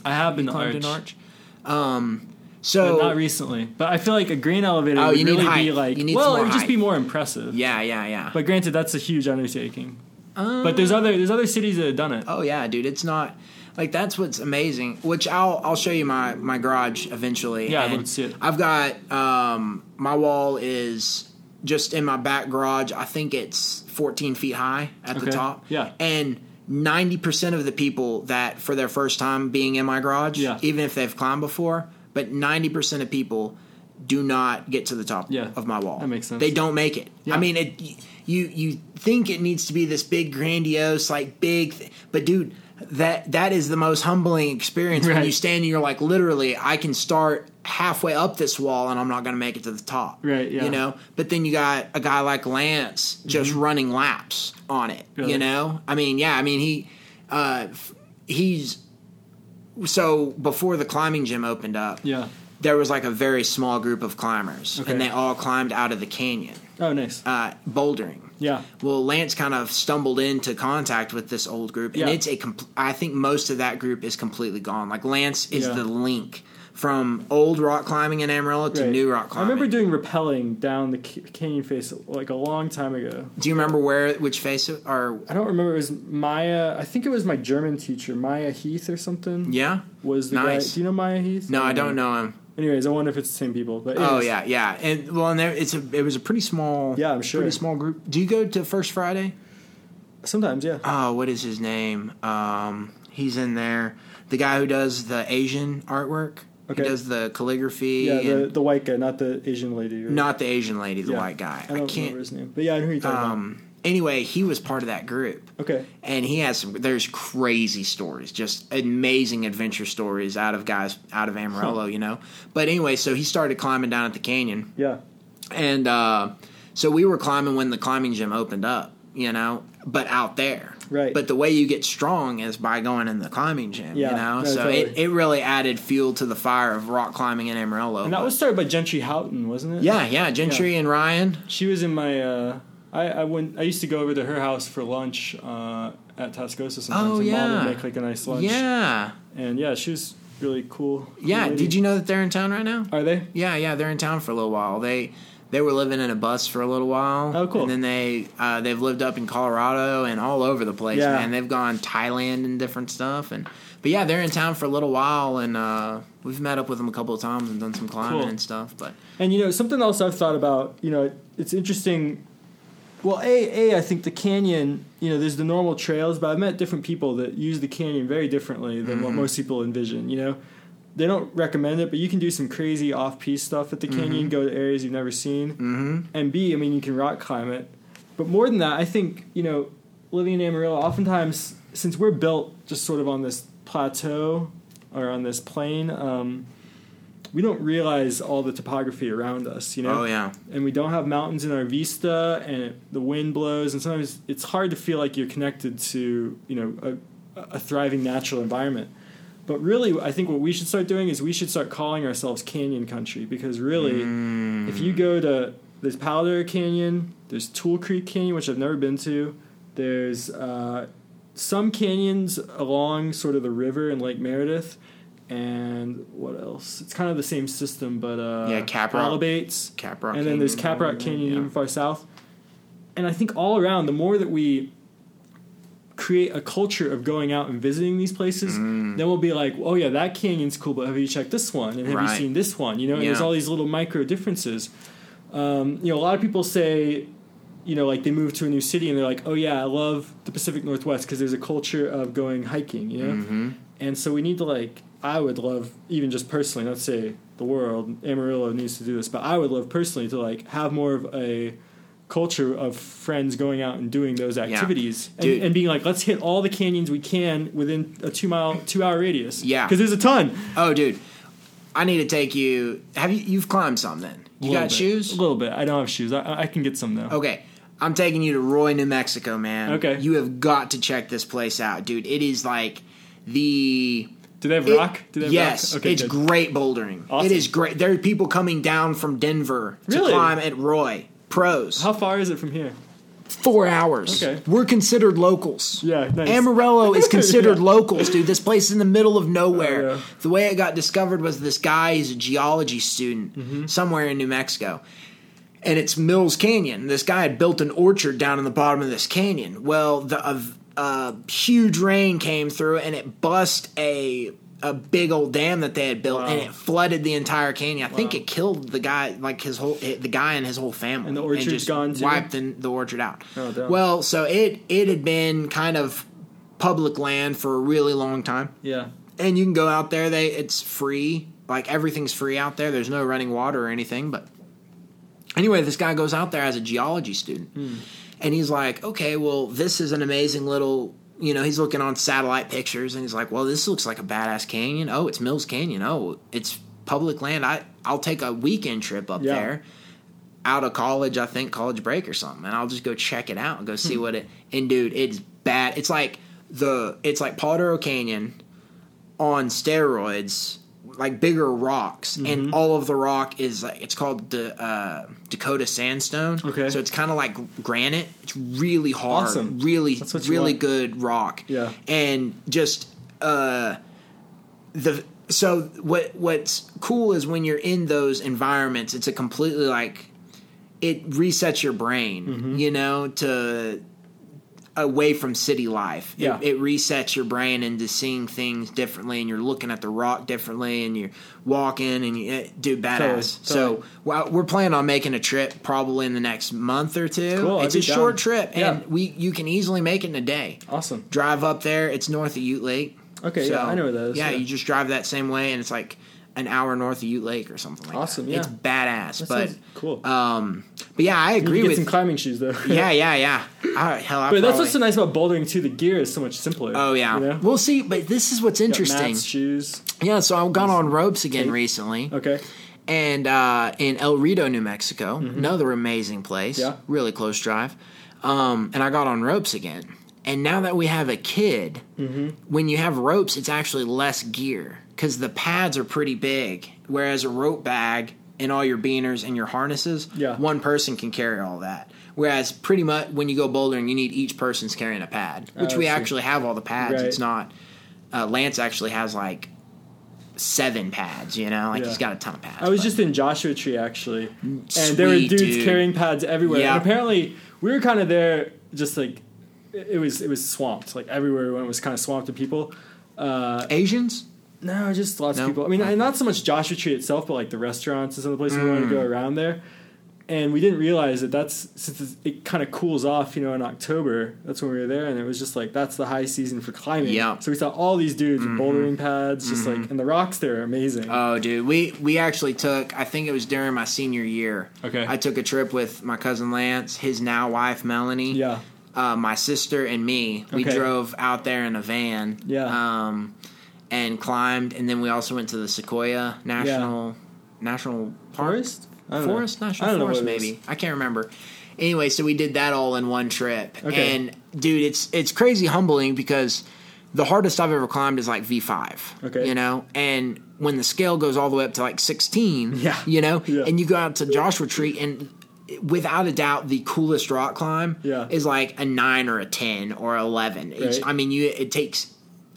I have, have been to Arch. In Arch? Um... So but not recently, but I feel like a grain elevator oh, would you really need be like, you need well, it would just height. Be more impressive. Yeah, yeah, yeah. But granted, that's a huge undertaking. Um, but there's other there's other cities that have done it. Oh yeah, dude, it's not like that's what's amazing. Which I'll I'll show you my, my garage eventually. Yeah, let's see it. I've got um, my wall is just in my back garage. I think it's fourteen feet high at okay. the top. Yeah, and ninety percent of the people that for their first time being in my garage, yeah. even if they've climbed before. But ninety percent of people do not get to the top yeah, of my wall. That makes sense. They don't make it. Yeah. I mean, it, you you think it needs to be this big, grandiose, like big thing. But, dude, that that is the most humbling experience right. when you stand and you're like, literally, I can start halfway up this wall and I'm not going to make it to the top. Right, yeah. You know? But then you got a guy like Lance just mm-hmm. running laps on it, really? You know? I mean, yeah, I mean, he uh, he's... So before the climbing gym opened up, yeah. there was like a very small group of climbers, okay. and they all climbed out of the canyon. Oh, nice. Uh, bouldering. Yeah. Well, Lance kind of stumbled into contact with this old group, and yeah. it's a. Comp- I think most of that group is completely gone. Like Lance is yeah. the link from old rock climbing in Amarillo to right. new rock climbing. I remember doing rappelling down the canyon face like a long time ago. Do you remember where, which face? Or I don't remember. It was Maya. I think it was my German teacher, Maya Heath or something. Yeah, was the nice. Guy. Do you know Maya Heath? No, I, I don't know him. Anyways, I wonder if it's the same people. But anyways. Oh yeah, yeah, and well, and there it's a it was a pretty small yeah, I'm sure pretty small group. Do you go to First Friday? Sometimes, yeah. Oh, what is his name? Um, he's in there. The guy who does the Asian artwork. Okay. He does the calligraphy. Yeah, the, and the white guy, not the Asian lady. Right? Not the Asian lady, the yeah. white guy. I don't I can't, remember his name. But yeah, I know who you're talking um, about. Anyway, he was part of that group. Okay. And he has some, there's crazy stories, just amazing adventure stories out of guys, out of Amarillo, huh. you know. But anyway, so he started climbing down at the canyon. Yeah. And uh, so we were climbing when the climbing gym opened up, you know, but out there. Right. But the way you get strong is by going in the climbing gym, yeah, you know? No, so totally. it, it really added fuel to the fire of rock climbing in Amarillo. And that but, was started by Gentry Houghton, wasn't it? Yeah, yeah, Gentry yeah. and Ryan. She was in my... Uh, I, I, went, I used to go over to her house for lunch uh, at Tascosa sometimes. Oh, and yeah. Mom would make, like, a nice lunch. Yeah. And, yeah, she was... really cool. Yeah, lady. Did you know that they're in town right now? Are they? Yeah, yeah, they're in town for a little while. They they were living in a bus for a little while. Oh, cool. And then they uh, they've lived up in Colorado and all over the place. Yeah. Man, they've gone Thailand and different stuff. And but yeah, they're in town for a little while, and uh, we've met up with them a couple of times and done some climbing cool. and stuff. But and you know something else I've thought about. You know, it's interesting. Well, a a I think the canyon, you know, there's the normal trails, but I've met different people that use the canyon very differently than mm-hmm. what most people envision. You know, they don't recommend it, but you can do some crazy off-piste stuff at the mm-hmm. canyon, go to areas you've never seen, mm-hmm. and b I mean, you can rock climb it. But more than that, I think you know, living in Amarillo, oftentimes since we're built just sort of on this plateau or on this plain. Um, We don't realize all the topography around us, you know? Oh, yeah. And we don't have mountains in our vista, and it, the wind blows, and sometimes it's hard to feel like you're connected to, you know, a, a thriving natural environment. But really, I think what we should start doing is we should start calling ourselves Canyon Country, because really, mm. if you go to... There's Paladar Canyon, there's Tool Creek Canyon, which I've never been to, there's uh, some canyons along sort of the river in Lake Meredith, and what else? It's kind of the same system, but uh, yeah, Caprock, Alabates, Caprock, and then there's Caprock Canyon even yeah. far south. And I think all around, the more that we create a culture of going out and visiting these places, mm. then we'll be like, oh yeah, that canyon's cool, but have you checked this one? And have right. you seen this one? You know, and yeah. there's all these little micro differences. Um, you know, a lot of people say, you know, like they move to a new city and they're like, oh yeah, I love the Pacific Northwest because there's a culture of going hiking. You know, mm-hmm. and so we need to like. I would love, even just personally, not to say the world, Amarillo needs to do this, but I would love personally to, like, have more of a culture of friends going out and doing those activities yeah. and, and being like, let's hit all the canyons we can within a two-mile, two-hour radius. Yeah. Because there's a ton. Oh, dude. I need to take you – Have you, you've climbed some then. You got bit. shoes? A little bit. I don't have shoes. I, I can get some, though. Okay. I'm taking you to Roy, New Mexico, man. Okay. You have got to check this place out, dude. It is, like, the – Do they have it, rock? Do they have yes, rock? Okay, it's good. Great bouldering. Awesome. It is great. There are people coming down from Denver to really? climb at Roy. Pros. How far is it from here? Four hours. Okay. We're considered locals. Yeah, nice. Amarillo is considered yeah. locals, dude. This place is in the middle of nowhere. Oh, yeah. The way it got discovered was this guy, he's a geology student mm-hmm. somewhere in New Mexico. And it's Mills Canyon. This guy had built an orchard down in the bottom of this canyon. Well, the... of. A uh, huge rain came through and it bust a a big old dam that they had built wow. and it flooded the entire canyon. I wow. think it killed the guy, like his whole the guy and his whole family, and the orchard's and just gone too? wiped the, the orchard out. Oh, damn. Well, so it it had been kind of public land for a really long time. Yeah, and you can go out there. They it's free, like everything's free out there. There's no running water or anything. But anyway, this guy goes out there as a geology student. Mm. And he's like, okay, well, this is an amazing little, you know, he's looking on satellite pictures, and he's like, well, this looks like a badass canyon. Oh, it's Mills Canyon. Oh, it's public land. I, I'll take a weekend trip up yeah. there out of college, I think, college break or something, and I'll just go check it out and go see what it – and, dude, it's bad. It's like the – it's like Padaro Canyon on steroids, like bigger rocks, mm-hmm. and all of the rock is like it's called the uh, Dakota sandstone. Okay, so it's kind of like granite. It's really hard, awesome. really, really good rock. Yeah, and just uh, the so what what's cool is when you're in those environments, it's a completely like it resets your brain, mm-hmm. you know, to away from city life. Yeah. It, it resets your brain into seeing things differently, and you're looking at the rock differently, and you're walking, and you do badass. Totally, totally. So well, we're planning on making a trip probably in the next month or two. Cool, it's a down. short trip, yeah. and we you can easily make it in a day. Awesome. Drive up there. It's north of Ute Lake. Okay, so, yeah, I know where that is. Yeah, yeah, you just drive that same way, and it's like an hour north of Ute Lake or something like awesome, that. Awesome, yeah. It's badass. That but cool. Um, but yeah, I agree you with... You get some climbing shoes, though. yeah, yeah, yeah. I, hell, I But probably, that's what's so nice about bouldering, too. The gear is so much simpler. Oh, yeah. You know? We'll see, but this is what's interesting. Mats, shoes. Yeah, so I've gone on ropes again okay. recently. Okay. And uh, in El Rito, New Mexico, mm-hmm. another amazing place. Yeah. Really close drive. Um, and I got on ropes again. And now that we have a kid, mm-hmm. when you have ropes, it's actually less gear because the pads are pretty big, whereas a rope bag and all your beaners and your harnesses, yeah. one person can carry all that. Whereas pretty much when you go bouldering, you need each person's carrying a pad, which oh, we see. actually have all the pads. Right. It's not uh, – Lance actually has like – seven pads, you know, like yeah. he's got a ton of pads. I was but. just in Joshua Tree actually, and Sweet, there were dudes dude. carrying pads everywhere. Yeah. And apparently, we were kind of there, just like it was, it was swamped. Like everywhere, when it was kind of swamped with people. Uh, Asians? No, just lots no. of people. I mean, okay. not so much Joshua Tree itself, but like the restaurants and some of the places mm. we wanted to go around there. And we didn't realize that that's since it kind of cools off, you know, in October. That's when we were there, and it was just like that's the high season for climbing. Yeah. So we saw all these dudes mm-hmm. with bouldering pads, mm-hmm. just like, and the rocks there are amazing. Oh, dude, we we actually took. I think it was during my senior year. Okay. I took a trip with my cousin Lance, his now wife Melanie. Yeah. Uh, my sister and me. We okay. drove out there in a van. Yeah. Um, and climbed, and then we also went to the Sequoia National yeah. National Park. Forest? Forest know. National Forest, maybe. I can't remember. Anyway, so we did that all in one trip. Okay. And, dude, it's it's crazy humbling because the hardest I've ever climbed is, like, V five. Okay. You know? And when the scale goes all the way up to, like, sixteen, yeah. you know? Yeah. And you go out to Joshua Tree, and without a doubt, the coolest rock climb yeah. is, like, a nine or a ten or eleven. Right. It's, I mean, you it takes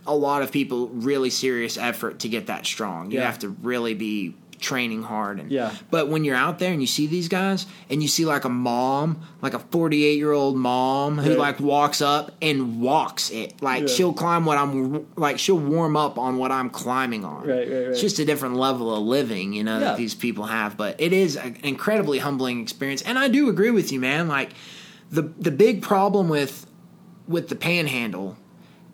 a lot of people really serious effort to get that strong. You yeah. have to really be training hard, and yeah. but when you're out there and you see these guys, and you see like a mom, like a forty-eight year old mom who yeah. like walks up and walks it, like yeah. she'll climb what I'm like, she'll warm up on what I'm climbing on. Right, right, right. It's just a different level of living, you know, yeah. that these people have. But it is an incredibly humbling experience, and I do agree with you, man. Like the the big problem with with the Panhandle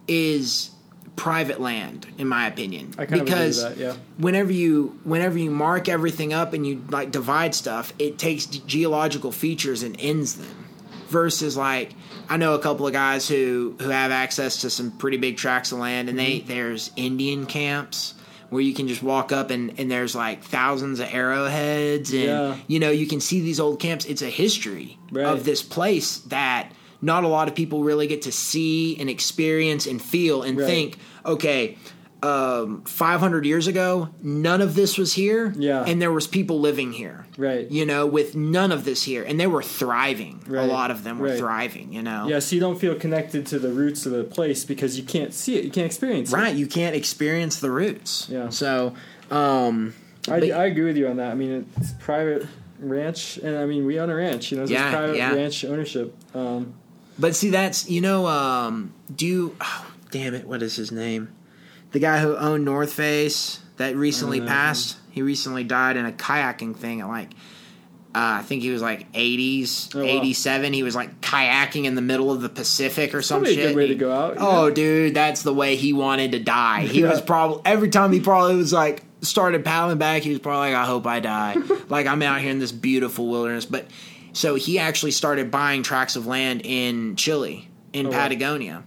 is private land, in my opinion, I kind because of agree with that, yeah. whenever you whenever you mark everything up and you like divide stuff, it takes geological features and ends them. Versus, like, I know a couple of guys who who have access to some pretty big tracts of land, and mm-hmm. they there's Indian camps where you can just walk up and, and there's like thousands of arrowheads, and yeah. you know, you can see these old camps. It's a history right. of this place that not a lot of people really get to see and experience and feel and right. think, okay, um, five hundred years ago, none of this was here. Yeah. And there was people living here. Right. You know, with none of this here. And they were thriving. Right. A lot of them were right. thriving, you know. Yeah, so you don't feel connected to the roots of the place because you can't see it. You can't experience right, it. Right. You can't experience the roots. Yeah. So um, I, but, I agree with you on that. I mean, it's private ranch. And, I mean, we own a ranch. You know, it's yeah, private yeah. ranch ownership. Um But see, that's, you know, um, do you, oh, damn it, what is his name? The guy who owned North Face that recently passed. He recently died in a kayaking thing at like, uh, I think he was like eighties, oh, eighty-seven. Wow. He was like kayaking in the middle of the Pacific or some probably shit. A good way to go out. Yeah. Oh, dude, that's the way he wanted to die. He yeah. was probably, every time he probably was like, started paddling back, he was probably like, I hope I die. Like, I'm out here in this beautiful wilderness. But so he actually started buying tracts of land in Chile, in oh, Patagonia, wow.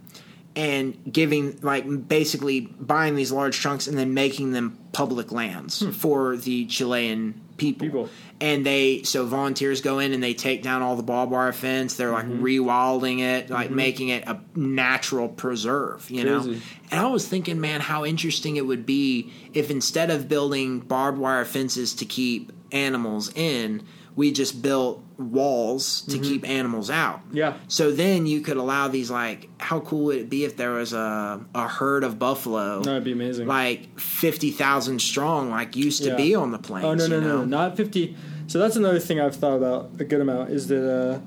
and giving, like, basically buying these large chunks and then making them public lands hmm. for the Chilean people. people. And they, so volunteers go in and they take down all the barbed wire fence. They're, like, mm-hmm. rewilding it, like, mm-hmm. making it a natural preserve, you Crazy. know? And I was thinking, man, how interesting it would be if instead of building barbed wire fences to keep animals in, we just built walls to mm-hmm. keep animals out. Yeah. So then you could allow these, like, how cool would it be if there was a, a herd of buffalo? That would be amazing. Like fifty thousand strong, like used yeah. to be on the plains. Oh, no, no, you know? no, no, not fifty. So that's another thing I've thought about a good amount is that, uh,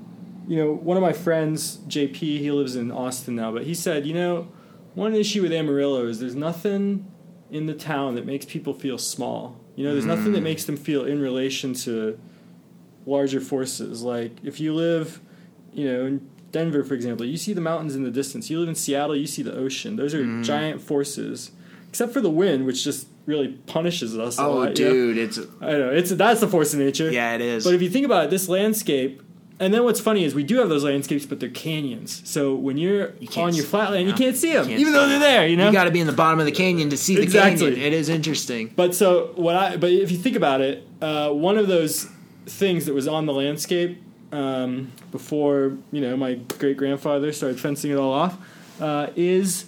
you know, one of my friends, J P, he lives in Austin now, but he said, you know, one issue with Amarillo is there's nothing in the town that makes people feel small. You know, there's mm. nothing that makes them feel in relation to larger forces. Like if you live, you know, in Denver, for example, you see the mountains in the distance. You live in Seattle, you see the ocean. Those are mm. giant forces, except for the wind, which just really punishes us. Oh, a lot, dude, you know? it's I know it's that's the force of nature. Yeah, it is. But if you think about it, this landscape, and then what's funny is we do have those landscapes, but they're canyons. So when you're you on your flatland, you can't see them, even though they're there. You know, you got to be in the bottom of the canyon to see the exactly. canyon. It is interesting. But so what I but if you think about it, uh, one of those things that was on the landscape um, before, you know, my great-grandfather started fencing it all off, uh, is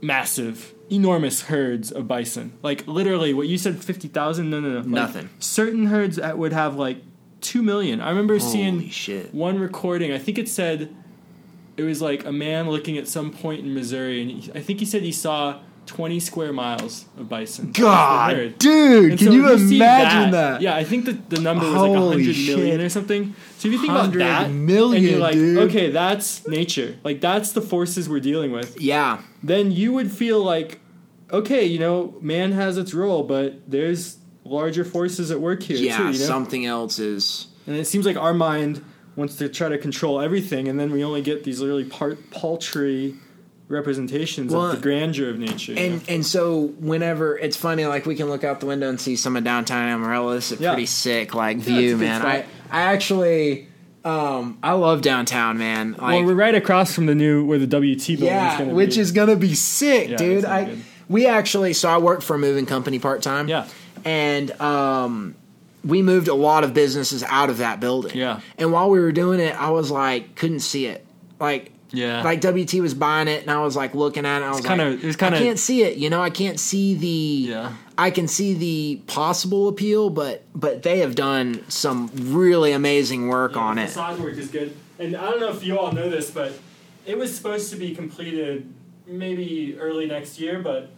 massive, enormous herds of bison. Like, literally, what you said, fifty thousand? No, no, no. Like, nothing. Certain herds that would have, like, two million. I remember Holy seeing shit. one recording. I think it said it was, like, a man looking at some point in Missouri, and he, I think he said he saw twenty square miles of bison. God, dude, and can so you imagine that, that? Yeah, I think that the number was Holy like one hundred shit. Million or something. So if you think about that, million, and you're like, dude. okay, that's nature. Like, that's the forces we're dealing with. Yeah. Then you would feel like, okay, you know, man has its role, but there's larger forces at work here, yeah, too. Yeah, you know? Something else is... And it seems like our mind wants to try to control everything, and then we only get these really part- paltry... representations well, of the grandeur of nature. And yeah. and so whenever it's funny, like we can look out the window and see some of downtown Amarillo. It's a yeah. pretty sick like yeah, view, man. I, I actually um I love downtown, man. Like, well, we're right across from the new where the W T building yeah, is going to be. Which is gonna be sick, yeah, dude. I good. we actually so I worked for a moving company part time. Yeah. And um we moved a lot of businesses out of that building. Yeah. And while we were doing it, I was like couldn't see it. Like Yeah. Like W T was buying it and I was like looking at it and I was it's kinda, like it's kinda, I can't see it, you know, I can't see the yeah. I can see the possible appeal, but but they have done some really amazing work yeah, on it. The side work is good. And I don't know if you all know this, but it was supposed to be completed maybe early next year, but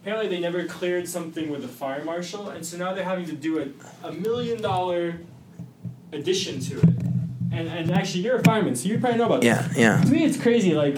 apparently they never cleared something with the fire marshal, and so now they're having to do a a million dollar addition to it. And, and actually, you're a fireman, so you probably know about yeah, this. Yeah, yeah. To me, it's crazy. Like,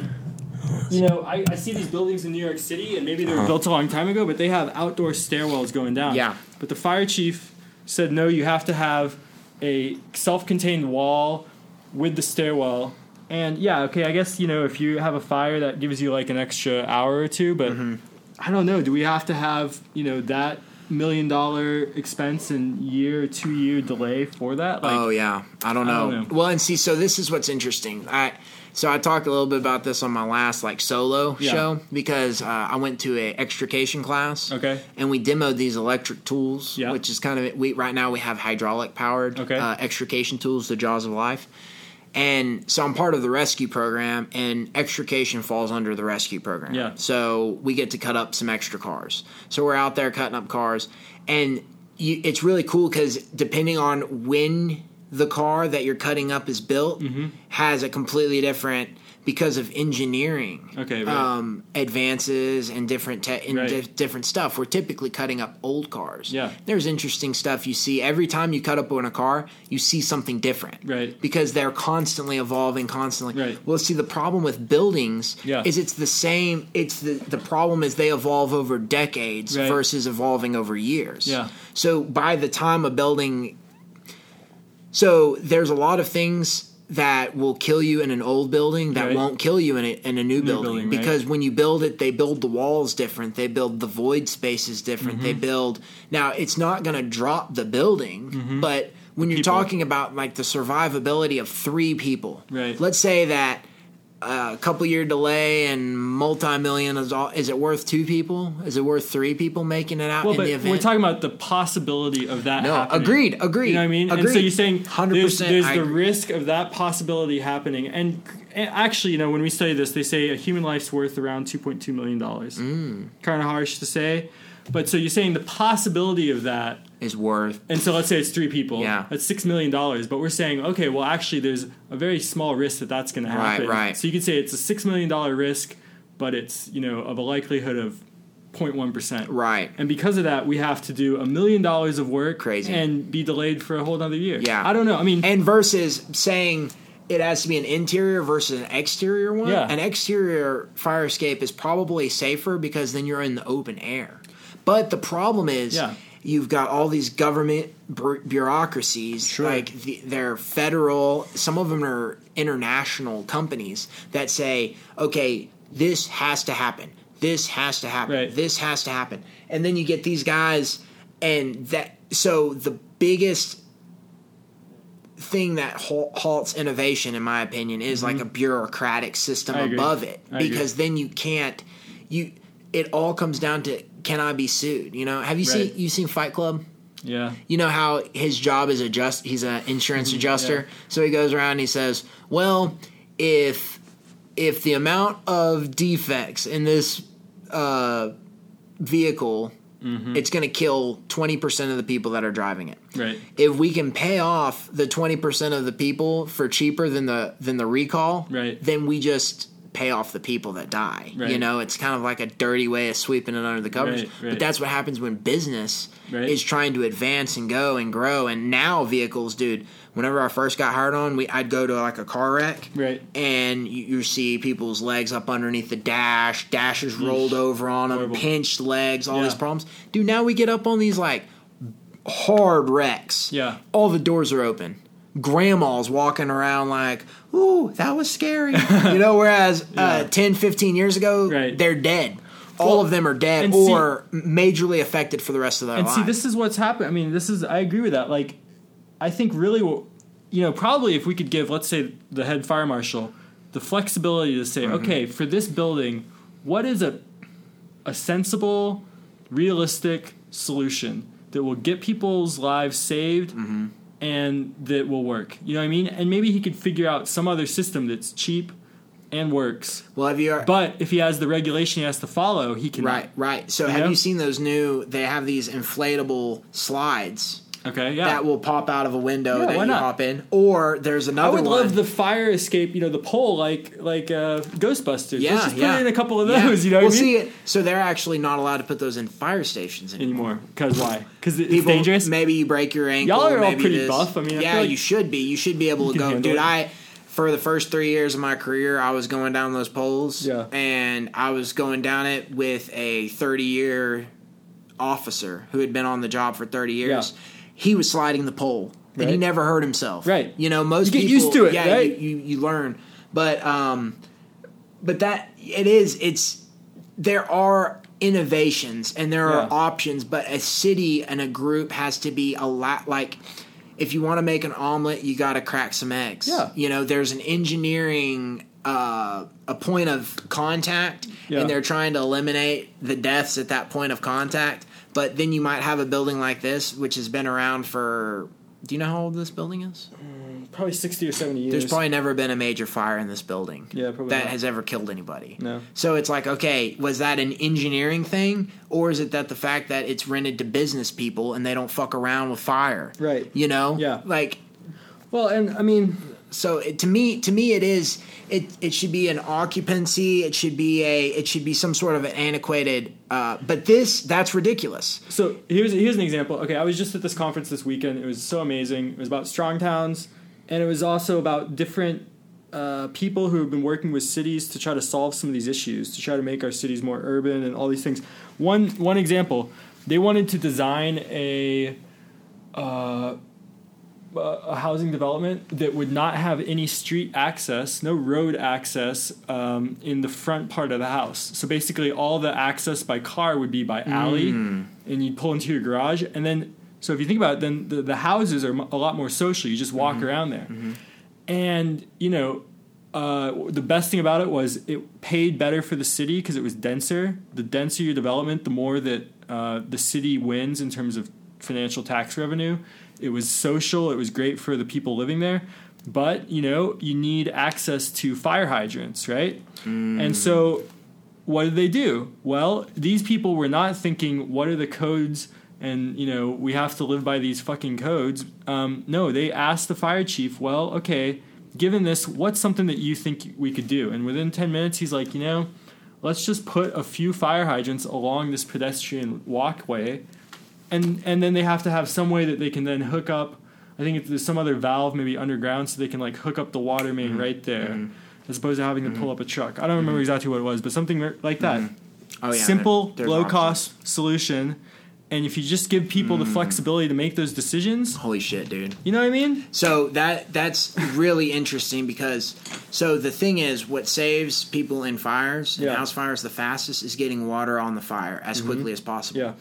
you know, I, I see these buildings in New York City, and maybe they were uh-huh. built a long time ago, but they have outdoor stairwells going down. Yeah. But the fire chief said, no, you have to have a self-contained wall with the stairwell. And, yeah, okay, I guess, you know, if you have a fire, that gives you, like, an extra hour or two. But mm-hmm. I don't know. Do we have to have, you know, that million dollar expense and year two year delay for that? Like, oh yeah, I don't know. I don't know. Well, and see, so this is what's interesting. I so I talked a little bit about this on my last like solo yeah. show because uh, I went to a extrication class. Okay, and we demoed these electric tools, yeah. which is kind of we right now we have hydraulic powered okay. uh, extrication tools, the jaws of life. And so I'm part of the rescue program, and extrication falls under the rescue program. Yeah. So we get to cut up some extra cars. So we're out there cutting up cars, and you, it's really cool because depending on when the car that you're cutting up is built mm-hmm. has a completely different because of engineering okay, right. um, advances and different te- and right. di- different stuff. We're typically cutting up old cars. Yeah. There's interesting stuff you see. Every time you cut up on a car, you see something different right. because they're constantly evolving, constantly. Right. Well, see, the problem with buildings yeah. is it's the same. It's the, the problem is they evolve over decades right. versus evolving over years. Yeah. So by the time a building – so there's a lot of things – that will kill you in an old building that right. won't kill you in a, in a new, new building, building right. because when you build it, they build the walls different. They build the void spaces different. Mm-hmm. They build – now, it's not going to drop the building, mm-hmm. but when you're people. talking about like the survivability of three people, right. let's say that a couple-year delay and multi-million is, all, is it worth two people? Is it worth three people making it out well, in but the event? We're talking about the possibility of that no, happening. Agreed, agreed. You know what I mean? Agreed. And so you're saying one hundred percent there's, there's the risk of that possibility happening. And, and actually, you know, when we study this, they say a human life's worth around two point two million dollars. Mm. Kind of harsh to say. But so you're saying the possibility of that is worth. And so let's say it's three people. Yeah. That's six million dollars. But we're saying, okay, well, actually, there's a very small risk that that's going to happen. Right, right. So you could say it's a six million dollars risk, but it's, you know, of a likelihood of zero point one percent. Right. And because of that, we have to do a million dollars of work. Crazy. And be delayed for a whole other year. Yeah. I don't know. I mean. And versus saying it has to be an interior versus an exterior one. Yeah. An exterior fire escape is probably safer because then you're in the open air. But the problem is yeah. you've got all these government bu- bureaucracies, sure. like the, they're federal. Some of them are international companies that say, okay, this has to happen. This has to happen. Right. This has to happen. And then you get these guys and that – so the biggest thing that halts innovation, in my opinion, is mm-hmm. like a bureaucratic system above it I because agree. Then you can't – you. It all comes down to – can I be sued? You know, have you right. seen you seen Fight Club? Yeah. You know how his job is adjust. He's an insurance adjuster. Yeah. So he goes around and he says, well, if if the amount of defects in this uh, vehicle, mm-hmm. it's going to kill twenty percent of the people that are driving it. Right. If we can pay off the twenty percent of the people for cheaper than the than the recall, right. then we just pay off the people that die. Right. You know, it's kind of like a dirty way of sweeping it under the covers. Right, right. But that's what happens when business right. is trying to advance and go and grow. And now vehicles, dude, whenever I first got hired on, we I'd go to like a car wreck. Right. And you, you see people's legs up underneath the dash, dashes rolled Oof, over on them, horrible. Pinched legs, all yeah. these problems. Dude, now we get up on these like hard wrecks. Yeah. All the doors are open. Grandma's walking around like, ooh, that was scary. You know, whereas yeah. uh, ten, fifteen years ago, right. they're dead. All well, of them are dead or see, majorly affected for the rest of their and life. And see, this is what's happened. I mean, this is, I agree with that. Like, I think really, you know, probably if we could give, let's say, the head fire marshal the flexibility to say, mm-hmm. okay, for this building, what is a a sensible, realistic solution that will get people's lives saved mm-hmm. and that will work? You know what I mean? And maybe he could figure out some other system that's cheap and works. Well, have you? Are, but if he has the regulation he has to follow, he can. Right, right. So have know? you seen those new? They have these inflatable slides. Okay, yeah. That will pop out of a window yeah, that you not? hop in, or there's another. one. I would one. love the fire escape. You know, the pole like like uh, Ghostbusters. Yeah, Let's just yeah. put in a couple of those. Yeah. You know, we'll what I mean? see it. So they're actually not allowed to put those in fire stations anymore. Because why? Because it's People, dangerous. Maybe you break your ankle. Y'all are maybe all pretty this. buff. I mean, yeah, I like you should be. You should be able to go, dude. It. I. For the first three years of my career, I was going down those poles, yeah. and I was going down it with a thirty-year officer who had been on the job for thirty years. Yeah. He was sliding the pole, right. and he never hurt himself. Right. You know, most people... You get people, used to it, yeah, right? You, you, you learn. But, um, but that... It is... It's... There are innovations, and there are yeah. options, but a city and a group has to be a lot... Like... If you want to make an omelet, you got to crack some eggs. Yeah. You know, there's an engineering, uh, a point of contact, yeah. and they're trying to eliminate the deaths at that point of contact. But then you might have a building like this, which has been around for, do you know how old this building is? Mm, probably sixty or seventy years. There's probably never been a major fire in this building yeah, probably that not. has ever killed anybody. No. So it's like, okay, was that an engineering thing? Or is it that the fact that it's rented to business people and they don't fuck around with fire? Right. You know? Yeah. Like, well, and I mean, so it, to me, to me, it is, it, it should be an occupancy. It should be a, it should be some sort of an antiquated, uh, but this, that's ridiculous. So here's, here's an example. Okay. I was just at this conference this weekend. It was so amazing. It was about strong towns. And it was also about different, uh, people who have been working with cities to try to solve some of these issues, to try to make our cities more urban and all these things. One, one example, they wanted to design a, uh, a housing development that would not have any street access, no road access um, in the front part of the house. So basically all the access by car would be by alley mm. and you'd pull into your garage. And then, so if you think about it, then the, the houses are a lot more social. You just walk mm-hmm. around there. Mm-hmm. And, you know, uh, the best thing about it was it paid better for the city because it was denser. The denser your development, the more that uh, the city wins in terms of financial tax revenue. It was social. It was great for the people living there. But, you know, you need access to fire hydrants, right? Mm. And so what did they do? Well, these people were not thinking, what are the codes? And, you know, we have to live by these fucking codes. Um, no, they asked the fire chief, well, okay, given this, what's something that you think we could do? And within ten minutes, he's like, you know, let's just put a few fire hydrants along this pedestrian walkway. And and then they have to have some way that they can then hook up. I think it's, there's some other valve maybe underground so they can like hook up the water main mm-hmm. right there mm-hmm. as opposed to having mm-hmm. to pull up a truck. I don't mm-hmm. remember exactly what it was, but something like that. Mm-hmm. Oh, yeah, simple, they're, they're low-cost options. Solution. And if you just give people mm. the flexibility to make those decisions. Holy shit, dude. You know what I mean? So that that's really interesting because so the thing is what saves people in fires, yeah. and house fires the fastest is getting water on the fire as mm-hmm. quickly as possible. Yeah.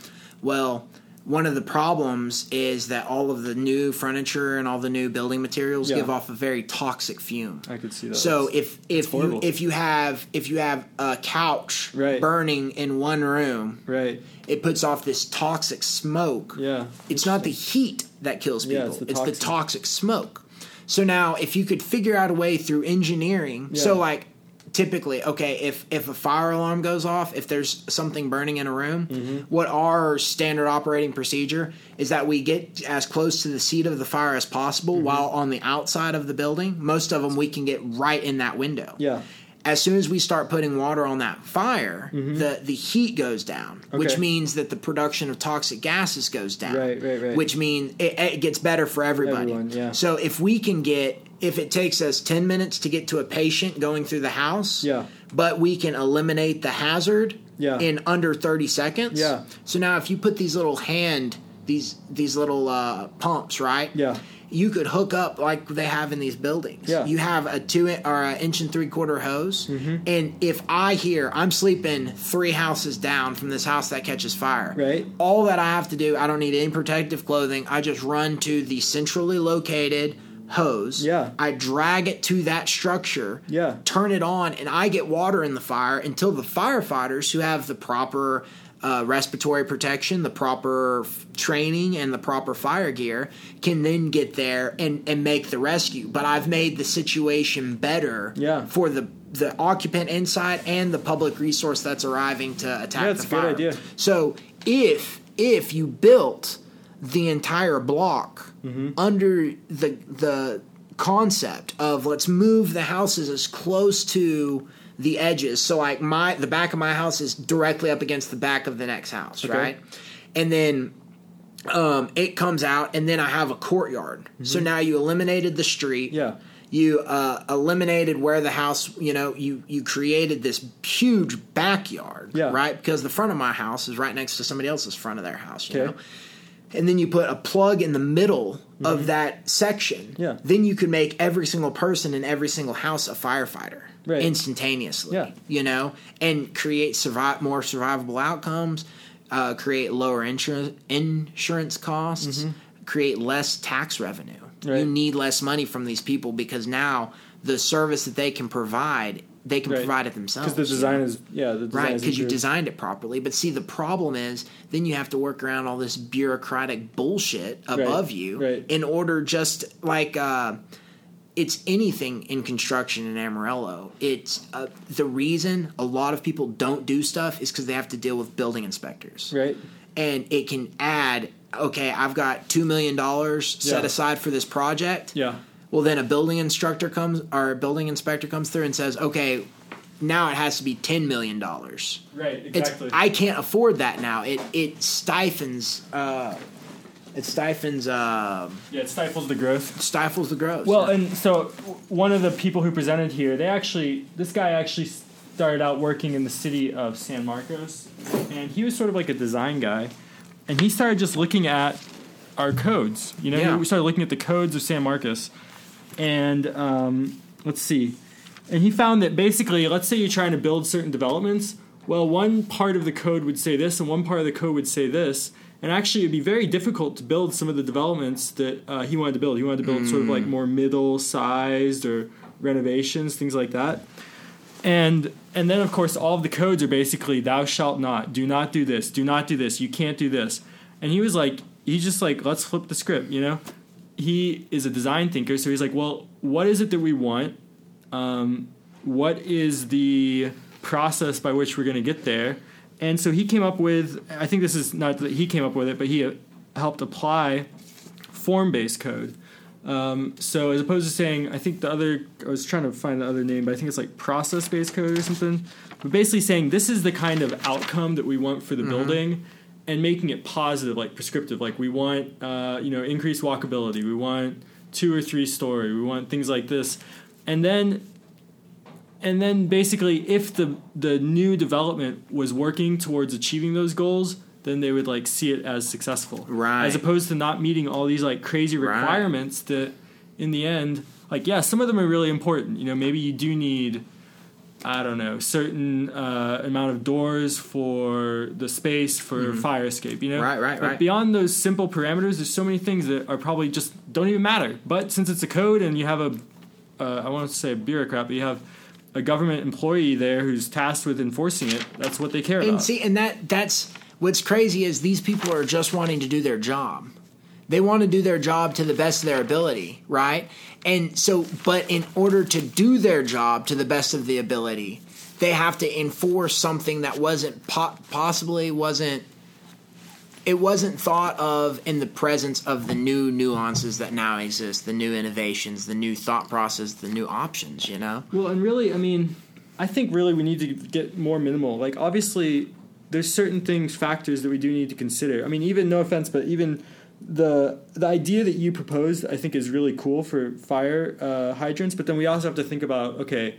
Well, one of the problems is that all of the new furniture and all the new building materials yeah. give off a very toxic fume. I could see that. So that's, if if you, if you have if you have a couch right. burning in one room, right. it puts off this toxic smoke. Yeah. It's not the heat that kills people. Yeah, it's the toxic. It's the toxic smoke. So now if you could figure out a way through engineering, yeah. so like typically, okay, if, if a fire alarm goes off, if there's something burning in a room, mm-hmm. what our standard operating procedure is that we get as close to the seat of the fire as possible mm-hmm. while on the outside of the building. Most of them we can get right in that window. Yeah. As soon as we start putting water on that fire, mm-hmm. the, the heat goes down, okay. which means that the production of toxic gases goes down, right, right, right. which means it, it gets better for everybody. Everyone, yeah. So if we can get – if it takes us ten minutes to get to a patient going through the house, yeah. but we can eliminate the hazard yeah. in under thirty seconds. Yeah. So now if you put these little hand – these these little uh, pumps, right? Yeah. You could hook up like they have in these buildings. Yeah. You have a two in, or an inch and three quarter hose, mm-hmm. and if I hear I'm sleeping three houses down from this house that catches fire, right? All that I have to do, I don't need any protective clothing. I just run to the centrally located hose. Yeah. I drag it to that structure. Yeah. Turn it on, and I get water in the fire until the firefighters who have the proper Uh, respiratory protection, the proper f- training, and the proper fire gear can then get there and, and make the rescue. But I've made the situation better yeah. for the the occupant inside and the public resource that's arriving to attack yeah, the fire. That's a good idea. So if if you built the entire block mm-hmm. under the the concept of let's move the houses as close to the edges. So like my, the back of my house is directly up against the back of the next house. Okay. Right. And then, um, it comes out and then I have a courtyard. Mm-hmm. So now you eliminated the street. Yeah. You, uh, eliminated where the house, you know, you, you created this huge backyard. Yeah. Right. Because the front of my house is right next to somebody else's front of their house, you okay. know? And then you put a plug in the middle mm-hmm. of that section. Yeah. Then you could make every single person in every single house a firefighter. Right. Instantaneously, yeah. you know, and create survive, more survivable outcomes, uh, create lower insur- insurance costs, mm-hmm. create less tax revenue. Right. You need less money from these people because now the service that they can provide, they can right. provide it themselves. Because the design you know? is, yeah, the design right, because you designed it properly. But see, the problem is then you have to work around all this bureaucratic bullshit above right. you right. in order just like uh, – it's anything in construction in Amarillo. It's uh, the reason a lot of people don't do stuff is because they have to deal with building inspectors. Right. And it can add, okay, I've got two million dollars yeah. set aside for this project. Yeah. Well, then a building instructor comes or a building inspector comes through and says, okay, now it has to be ten million dollars. Right, exactly. It's, I can't afford that now. It, it stifles uh, – It stifles. Uh, yeah, it stifles the growth. It stifles the growth. Well, yeah. and so one of the people who presented here, they actually, this guy actually started out working in the city of San Marcos, and he was sort of like a design guy, and he started just looking at our codes. You know, yeah. we started looking at the codes of San Marcos, and um, let's see, and he found that basically, let's say you're trying to build certain developments. Well, one part of the code would say this, and one part of the code would say this. And actually, it'd be very difficult to build some of the developments that uh, he wanted to build. He wanted to build mm. sort of like more middle-sized or renovations, things like that. And and then, of course, all of the codes are basically, thou shalt not, do not do this, do not do this, you can't do this. And he was like, he's just like, let's flip the script, you know? He is a design thinker, so he's like, well, what is it that we want? Um, what is the process by which we're going to get there? And so he came up with, I think this is not that he came up with it, but he helped apply form-based code. Um, so as opposed to saying, I think the other, I was trying to find the other name, but I think it's like process-based code or something. But basically saying this is the kind of outcome that we want for the mm-hmm. building and making it positive, like prescriptive. Like we want, uh, you know, increased walkability. We want two or three story. We want things like this. And then... And then basically if the the new development was working towards achieving those goals, then they would like see it as successful. Right. As opposed to not meeting all these like crazy requirements right. that in the end, like yeah, some of them are really important. You know, maybe you do need I don't know, certain uh, amount of doors for the space for mm-hmm. fire escape, you know? Right, right, but right. Beyond those simple parameters, there's so many things that are probably just don't even matter. But since it's a code and you have a, uh, I want to say a bureaucrat, but you have a government employee there who's tasked with enforcing it, that's what they care and about. And see, and that that's what's crazy is these people are just wanting to do their job. They want to do their job to the best of their ability, right? And so, but in order to do their job to the best of the ability, they have to enforce something that wasn't po- possibly wasn't it wasn't thought of in the presence of the new nuances that now exist, the new innovations, the new thought process, the new options, you know? Well, and really, I mean, I think really we need to get more minimal. Like, obviously, there's certain things, factors that we do need to consider. I mean, even, no offense, but even the the idea that you proposed, I think, is really cool for fire uh, hydrants, but then we also have to think about, okay,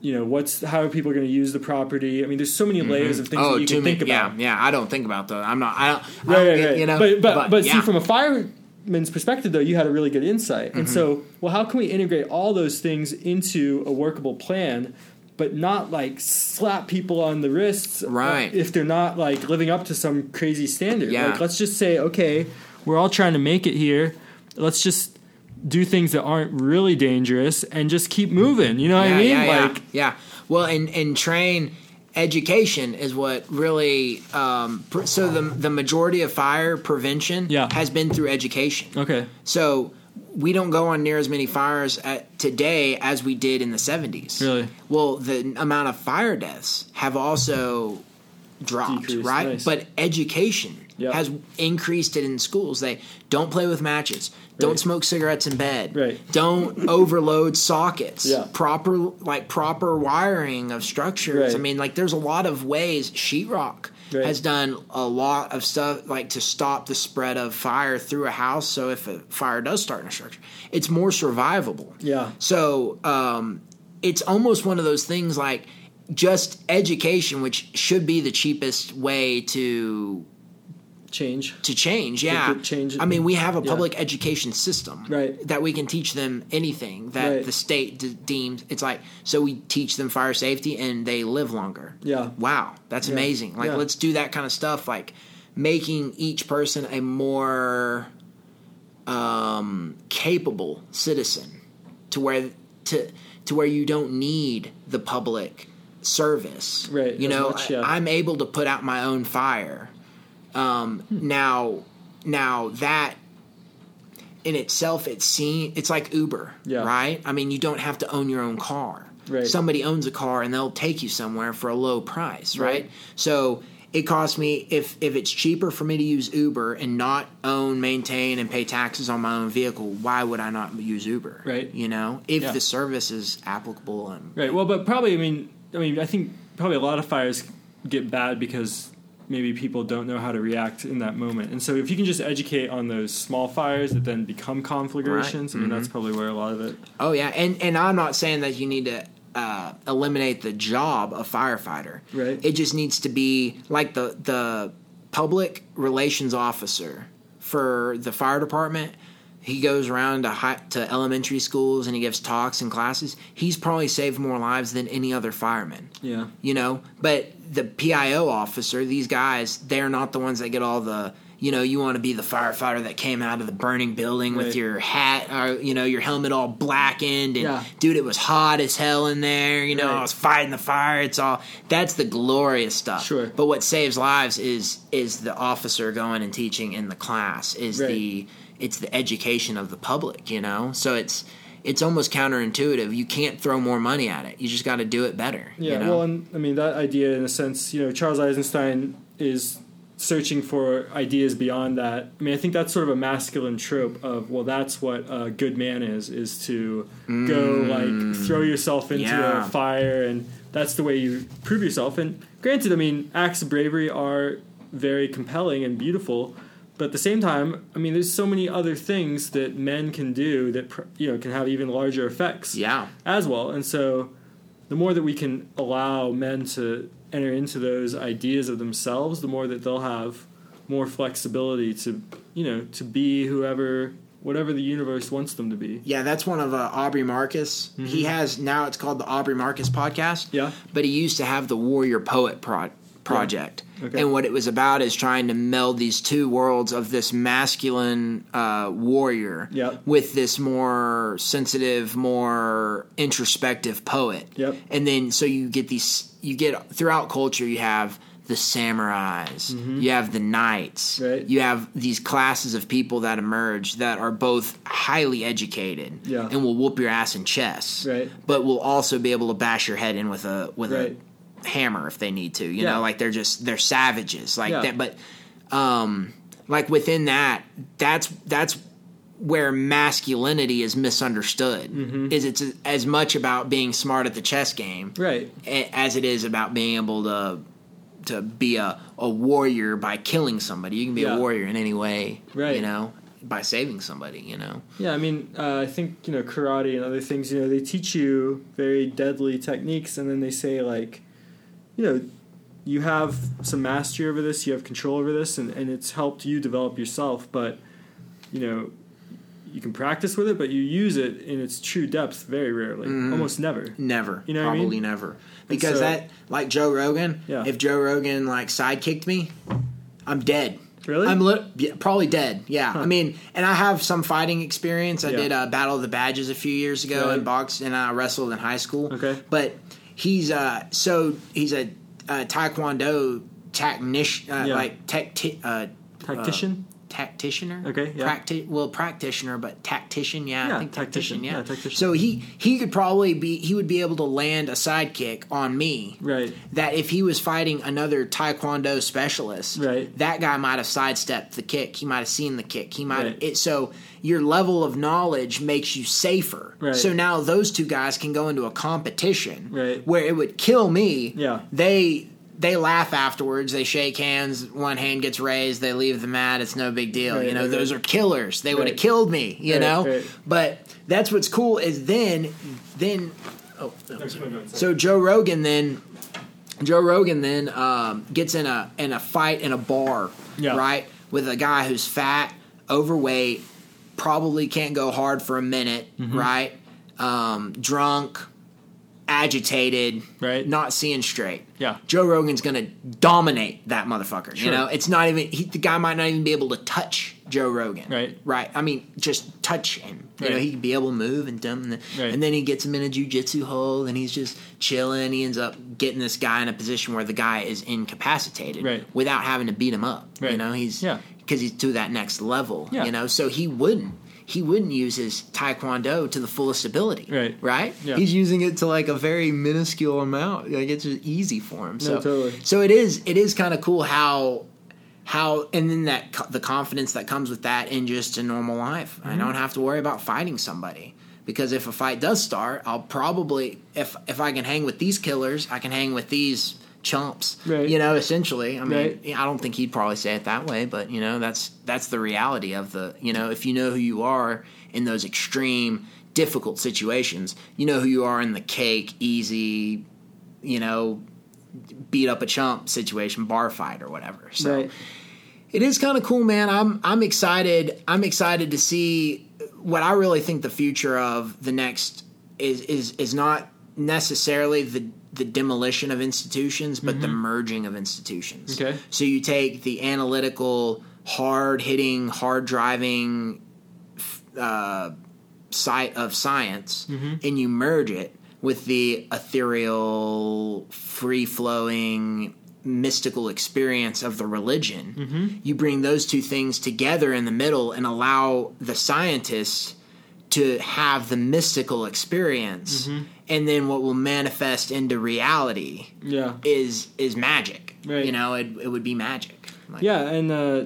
you know, what's how are people going to use the property? I mean, there's so many layers mm-hmm. of things oh, that you can me, think about. Yeah, yeah, I don't think about that. I'm not, I don't, right, I don't right, get, right. you know. But, but, but, but yeah. see, from a fireman's perspective, though, you had a really good insight. Mm-hmm. And so, well, how can we integrate all those things into a workable plan, but not, like, slap people on the wrists right. if they're not, like, living up to some crazy standard? Yeah. Like, let's just say, okay, we're all trying to make it here. Let's just do things that aren't really dangerous and just keep moving. You know what yeah, I mean? Yeah, like, yeah. yeah. Well, and, and train education is what really um, – so the the majority of fire prevention yeah. has been through education. Okay. So we don't go on near as many fires at, today as we did in the seventies. Really? Well, the amount of fire deaths have also dropped, decreased, right? Nice. But education – Yep. has increased it in schools. They don't play with matches. Right. Don't smoke cigarettes in bed. Right. Don't overload sockets. Yeah. Proper like proper wiring of structures. Right. I mean, like there's a lot of ways. Sheetrock right. has done a lot of stuff like to stop the spread of fire through a house. So if a fire does start in a structure, it's more survivable. Yeah. So um, it's almost one of those things like just education, which should be the cheapest way to change to change yeah change I mean we have a public yeah. education system right that we can teach them anything that right. the state de- deems it's like so we teach them fire safety and they live longer yeah wow that's yeah. amazing like yeah. let's do that kind of stuff like making each person a more um capable citizen to where to to where you don't need the public service right you know much, yeah. I, I'm able to put out my own fire. Um, now, now that in itself, it's seen, it's like Uber, yeah. right? I mean, you don't have to own your own car. Right. Somebody owns a car and they'll take you somewhere for a low price, right? right? So it costs me, if, if it's cheaper for me to use Uber and not own, maintain, and pay taxes on my own vehicle, why would I not use Uber? Right. You know, if yeah. the service is applicable. And Right. Well, but probably, I mean, I mean, I think probably a lot of fires get bad because maybe people don't know how to react in that moment. And so if you can just educate on those small fires that then become conflagrations, right. I mean, mm-hmm. that's probably where a lot of it... Oh, yeah, and and I'm not saying that you need to uh, eliminate the job of firefighter. Right. It just needs to be like the the public relations officer for the fire department. He goes around to, high, to elementary schools and he gives talks and classes. He's probably saved more lives than any other fireman. Yeah. You know, but the P I O officer, these guys, they're not the ones that get all the, you know, you want to be the firefighter that came out of the burning building right. with your hat or, you know, your helmet all blackened. And, yeah. dude, it was hot as hell in there. You know, right. I was fighting the fire. It's all – that's the glorious stuff. Sure. But what saves lives is is the officer going and teaching in the class, is right. the – it's the education of the public, you know? So it's it's almost counterintuitive. You can't throw more money at it. You just got to do it better. Yeah, you know? Well, and, I mean, that idea, in a sense, you know, Charles Eisenstein is searching for ideas beyond that. I mean, I think that's sort of a masculine trope of, well, that's what a good man is, is to mm. go, like, throw yourself into yeah. a fire, and that's the way you prove yourself. And granted, I mean, acts of bravery are very compelling and beautiful, but at the same time, I mean, there's so many other things that men can do that, you know, can have even larger effects yeah. as well. And so the more that we can allow men to enter into those ideas of themselves, the more that they'll have more flexibility to, you know, to be whoever – whatever the universe wants them to be. Yeah, that's one of uh, Aubrey Marcus. Mm-hmm. He has, now it's called the Aubrey Marcus Podcast. Yeah. But he used to have the Warrior Poet pro- Project. Yeah. Okay. And what it was about is trying to meld these two worlds of this masculine uh, warrior yep. with this more sensitive, more introspective poet. Yep. And then so you get these, you get throughout culture, you have the samurais, mm-hmm. you have the knights, right. you have these classes of people that emerge that are both highly educated yeah. and will whoop your ass in chess, right. but will also be able to bash your head in with a with right. a hammer if they need to. You yeah. know, like they're just they're savages, like yeah. that. But um, like within that, that's that's where masculinity is misunderstood. Mm-hmm. Is it's as much about being smart at the chess game, right, as it is about being able to. to be a, a warrior by killing somebody. You can be yeah. a warrior in any way, right. you know, by saving somebody, you know. Yeah, I mean, uh, I think, you know, karate and other things, you know, they teach you very deadly techniques, and then they say, like, you know, you have some mastery over this, you have control over this, and, and it's helped you develop yourself, but, you know, you can practice with it, but you use it in its true depth very rarely. Mm. Almost never. Never. You know what I mean? Probably never. Because so, that, like Joe Rogan, yeah. if Joe Rogan, like, sidekicked me, I'm dead. Really? I'm li- probably dead, yeah. Huh. I mean, and I have some fighting experience. I yeah. did a Battle of the Badges a few years ago right. in boxed, and I wrestled in high school. Okay. But he's, uh, so he's a, a taekwondo technician, uh, yeah. like, tech, t- uh, tactician? Uh, Tacticianer, okay, yeah. Practi- well, practitioner, but tactician, yeah, yeah I think tactician, tactician yeah. yeah tactician. So he he could probably be he would be able to land a sidekick on me, right? That if he was fighting another taekwondo specialist, right? That guy might have sidestepped the kick. He might have seen the kick. He might right. it. So your level of knowledge makes you safer. Right. So now those two guys can go into a competition, right? Where it would kill me. Yeah, they. They laugh afterwards. They shake hands. One hand gets raised. They leave the mat. It's no big deal. Right, you know, right, those right. are killers. They right. would have killed me, you right, know? Right. But that's what's cool is then, then, oh, no, so Joe Rogan then, Joe Rogan then um, gets in a, in a fight in a bar, yeah. right? With a guy who's fat, overweight, probably can't go hard for a minute, mm-hmm. right? Um, drunk. Agitated, right? Not seeing straight. Yeah, Joe Rogan's gonna dominate that motherfucker. Sure. You know, it's not even he, the guy might not even be able to touch Joe Rogan. Right, right. I mean, just touch him. Right. You know, he could be able to move and dump him. Right. And then he gets him in a jiu-jitsu hole, and he's just chilling. He ends up getting this guy in a position where the guy is incapacitated, right. without having to beat him up. Right. You know, he's yeah, because he's to that next level. Yeah. You know, so he wouldn't. He wouldn't use his taekwondo to the fullest ability, right? Right? Yeah. He's using it to like a very minuscule amount. Like it's just easy for him. So, no, totally. So it is. It is kind of cool how, how, and then that the confidence that comes with that in just a normal life. Mm-hmm. I don't have to worry about fighting somebody because if a fight does start, I'll probably if if I can hang with these killers, I can hang with these chumps. Right. You know, essentially. I mean, right. I don't think he'd probably say it that way, but you know, that's. That's the reality of the, you know, if you know who you are in those extreme, difficult situations, you know who you are in the cake, easy, you know, beat up a chump situation, bar fight or whatever. So right. It is kind of cool, man. I'm I'm excited. I'm excited to see what I really think the future of the next is is, is not necessarily the the demolition of institutions, but mm-hmm. the merging of institutions. Okay. So you take the analytical hard-hitting, hard-driving uh, site of science, mm-hmm. and you merge it with the ethereal, free-flowing, mystical experience of the religion. Mm-hmm. You bring those two things together in the middle and allow the scientists to have the mystical experience, mm-hmm. and then what will manifest into reality yeah. is is magic. Right. You know, it, it would be magic. Like, yeah, and... Uh,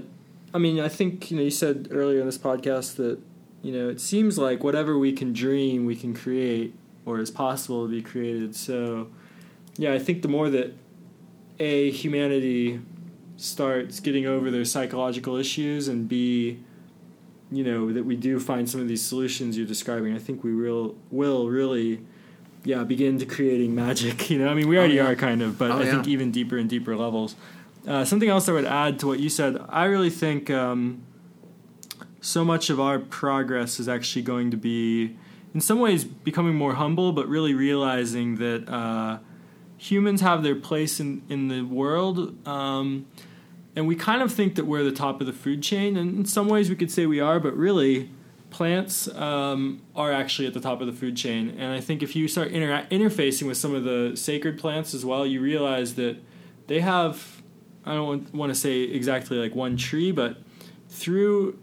I mean, I think, you know, you said earlier in this podcast that, you know, it seems like whatever we can dream, we can create or is possible to be created. So, yeah, I think the more that, A, humanity starts getting over their psychological issues and, B, you know, that we do find some of these solutions you're describing, I think we will, will really, yeah, begin to creating magic. You know, I mean, we already oh, yeah. are kind of, but oh, I yeah. think even deeper and deeper levels. Uh, something else I would add to what you said, I really think um, so much of our progress is actually going to be, in some ways, becoming more humble, but really realizing that uh, humans have their place in, in the world. Um, and we kind of think that we're the top of the food chain, and in some ways we could say we are, but really plants um, are actually at the top of the food chain. And I think if you start inter- interfacing with some of the sacred plants as well, you realize that they have, I don't want to say exactly like one tree, but through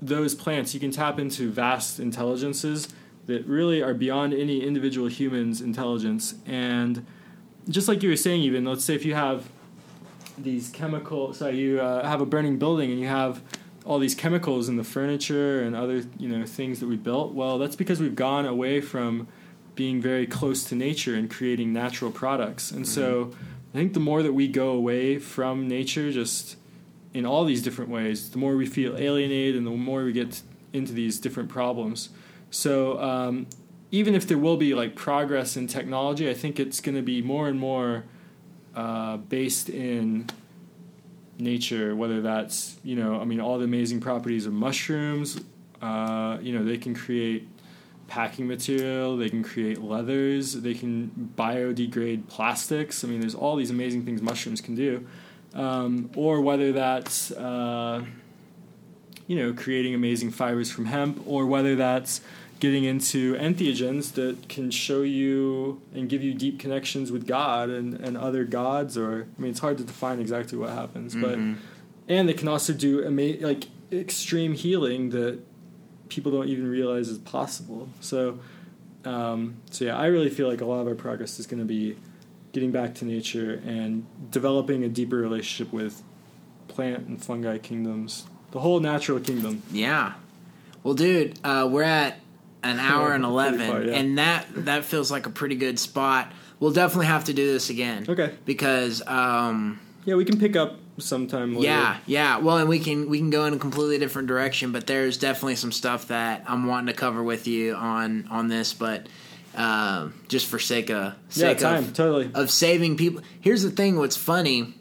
those plants you can tap into vast intelligences that really are beyond any individual human's intelligence. And just like you were saying, even, let's say if you have these chemical, so you uh, have a burning building and you have all these chemicals in the furniture and other, you know, things that we built. Well, that's because we've gone away from being very close to nature and creating natural products. And mm-hmm. so I think the more that we go away from nature, just in all these different ways, the more we feel alienated and the more we get into these different problems. So um, even if there will be like progress in technology, I think it's going to be more and more uh, based in nature, whether that's, you know, I mean, all the amazing properties of mushrooms, uh, you know, they can create packing material, they can create leathers, they can biodegrade plastics. I mean, there's all these amazing things mushrooms can do. Um, or whether that's, uh, you know, creating amazing fibers from hemp, or whether that's getting into entheogens that can show you and give you deep connections with God and, and other gods, or, I mean, it's hard to define exactly what happens, mm-hmm. but, and they can also do, ama- like, extreme healing that people don't even realize is possible. So, um, so yeah, I really feel like a lot of our progress is going to be getting back to nature and developing a deeper relationship with plant and fungi kingdoms, the whole natural kingdom. Yeah. Well, dude, uh, we're at an hour yeah, and eleven, far, yeah. and that, that feels like a pretty good spot. We'll definitely have to do this again. Okay. Because... Um, yeah, we can pick up sometime later. Yeah, yeah. Well, and we can we can go in a completely different direction, but there's definitely some stuff that I'm wanting to cover with you on, on this, but... Um, just for sake of sake yeah, time, of, totally. of saving people. Here's the thing. What's funny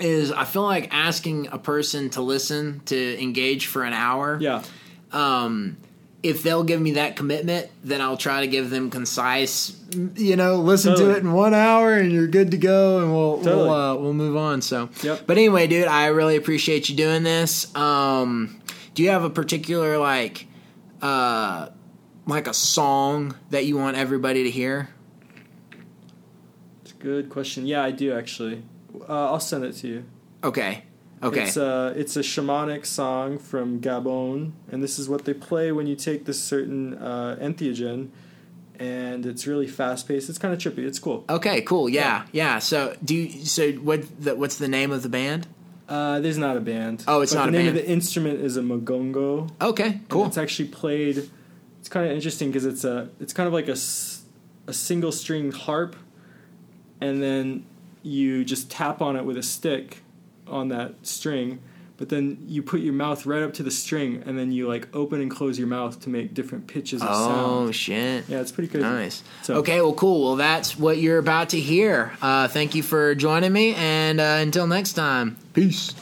is I feel like asking a person to listen, to engage for an hour. Yeah. Um, if they'll give me that commitment, then I'll try to give them concise, you know, listen totally. to it in one hour and you're good to go, and we'll, totally. we'll, uh, we'll move on. So, yep. But anyway, dude, I really appreciate you doing this. Um, do you have a particular, like, uh, like a song that you want everybody to hear? It's a good question. Yeah, I do actually. Uh, I'll send it to you. Okay. Okay. It's a, it's a shamanic song from Gabon, and this is what they play when you take this certain uh, entheogen, and it's really fast paced. It's kind of trippy. It's cool. Okay. Cool. Yeah. Yeah. yeah. So do you, so what? The, what's the name of the band? Uh, there's not a band. Oh, it's but not a band. The name of the instrument is a magongo. Okay. Cool. It's actually played. It's kind of interesting because it's a it's kind of like a, a single string harp, and then you just tap on it with a stick on that string, but then you put your mouth right up to the string, and then you like open and close your mouth to make different pitches of oh, sound. Oh shit. Yeah, it's pretty crazy. Nice. So, okay, well cool. Well, that's what you're about to hear. Uh, thank you for joining me, and uh, until next time. Peace.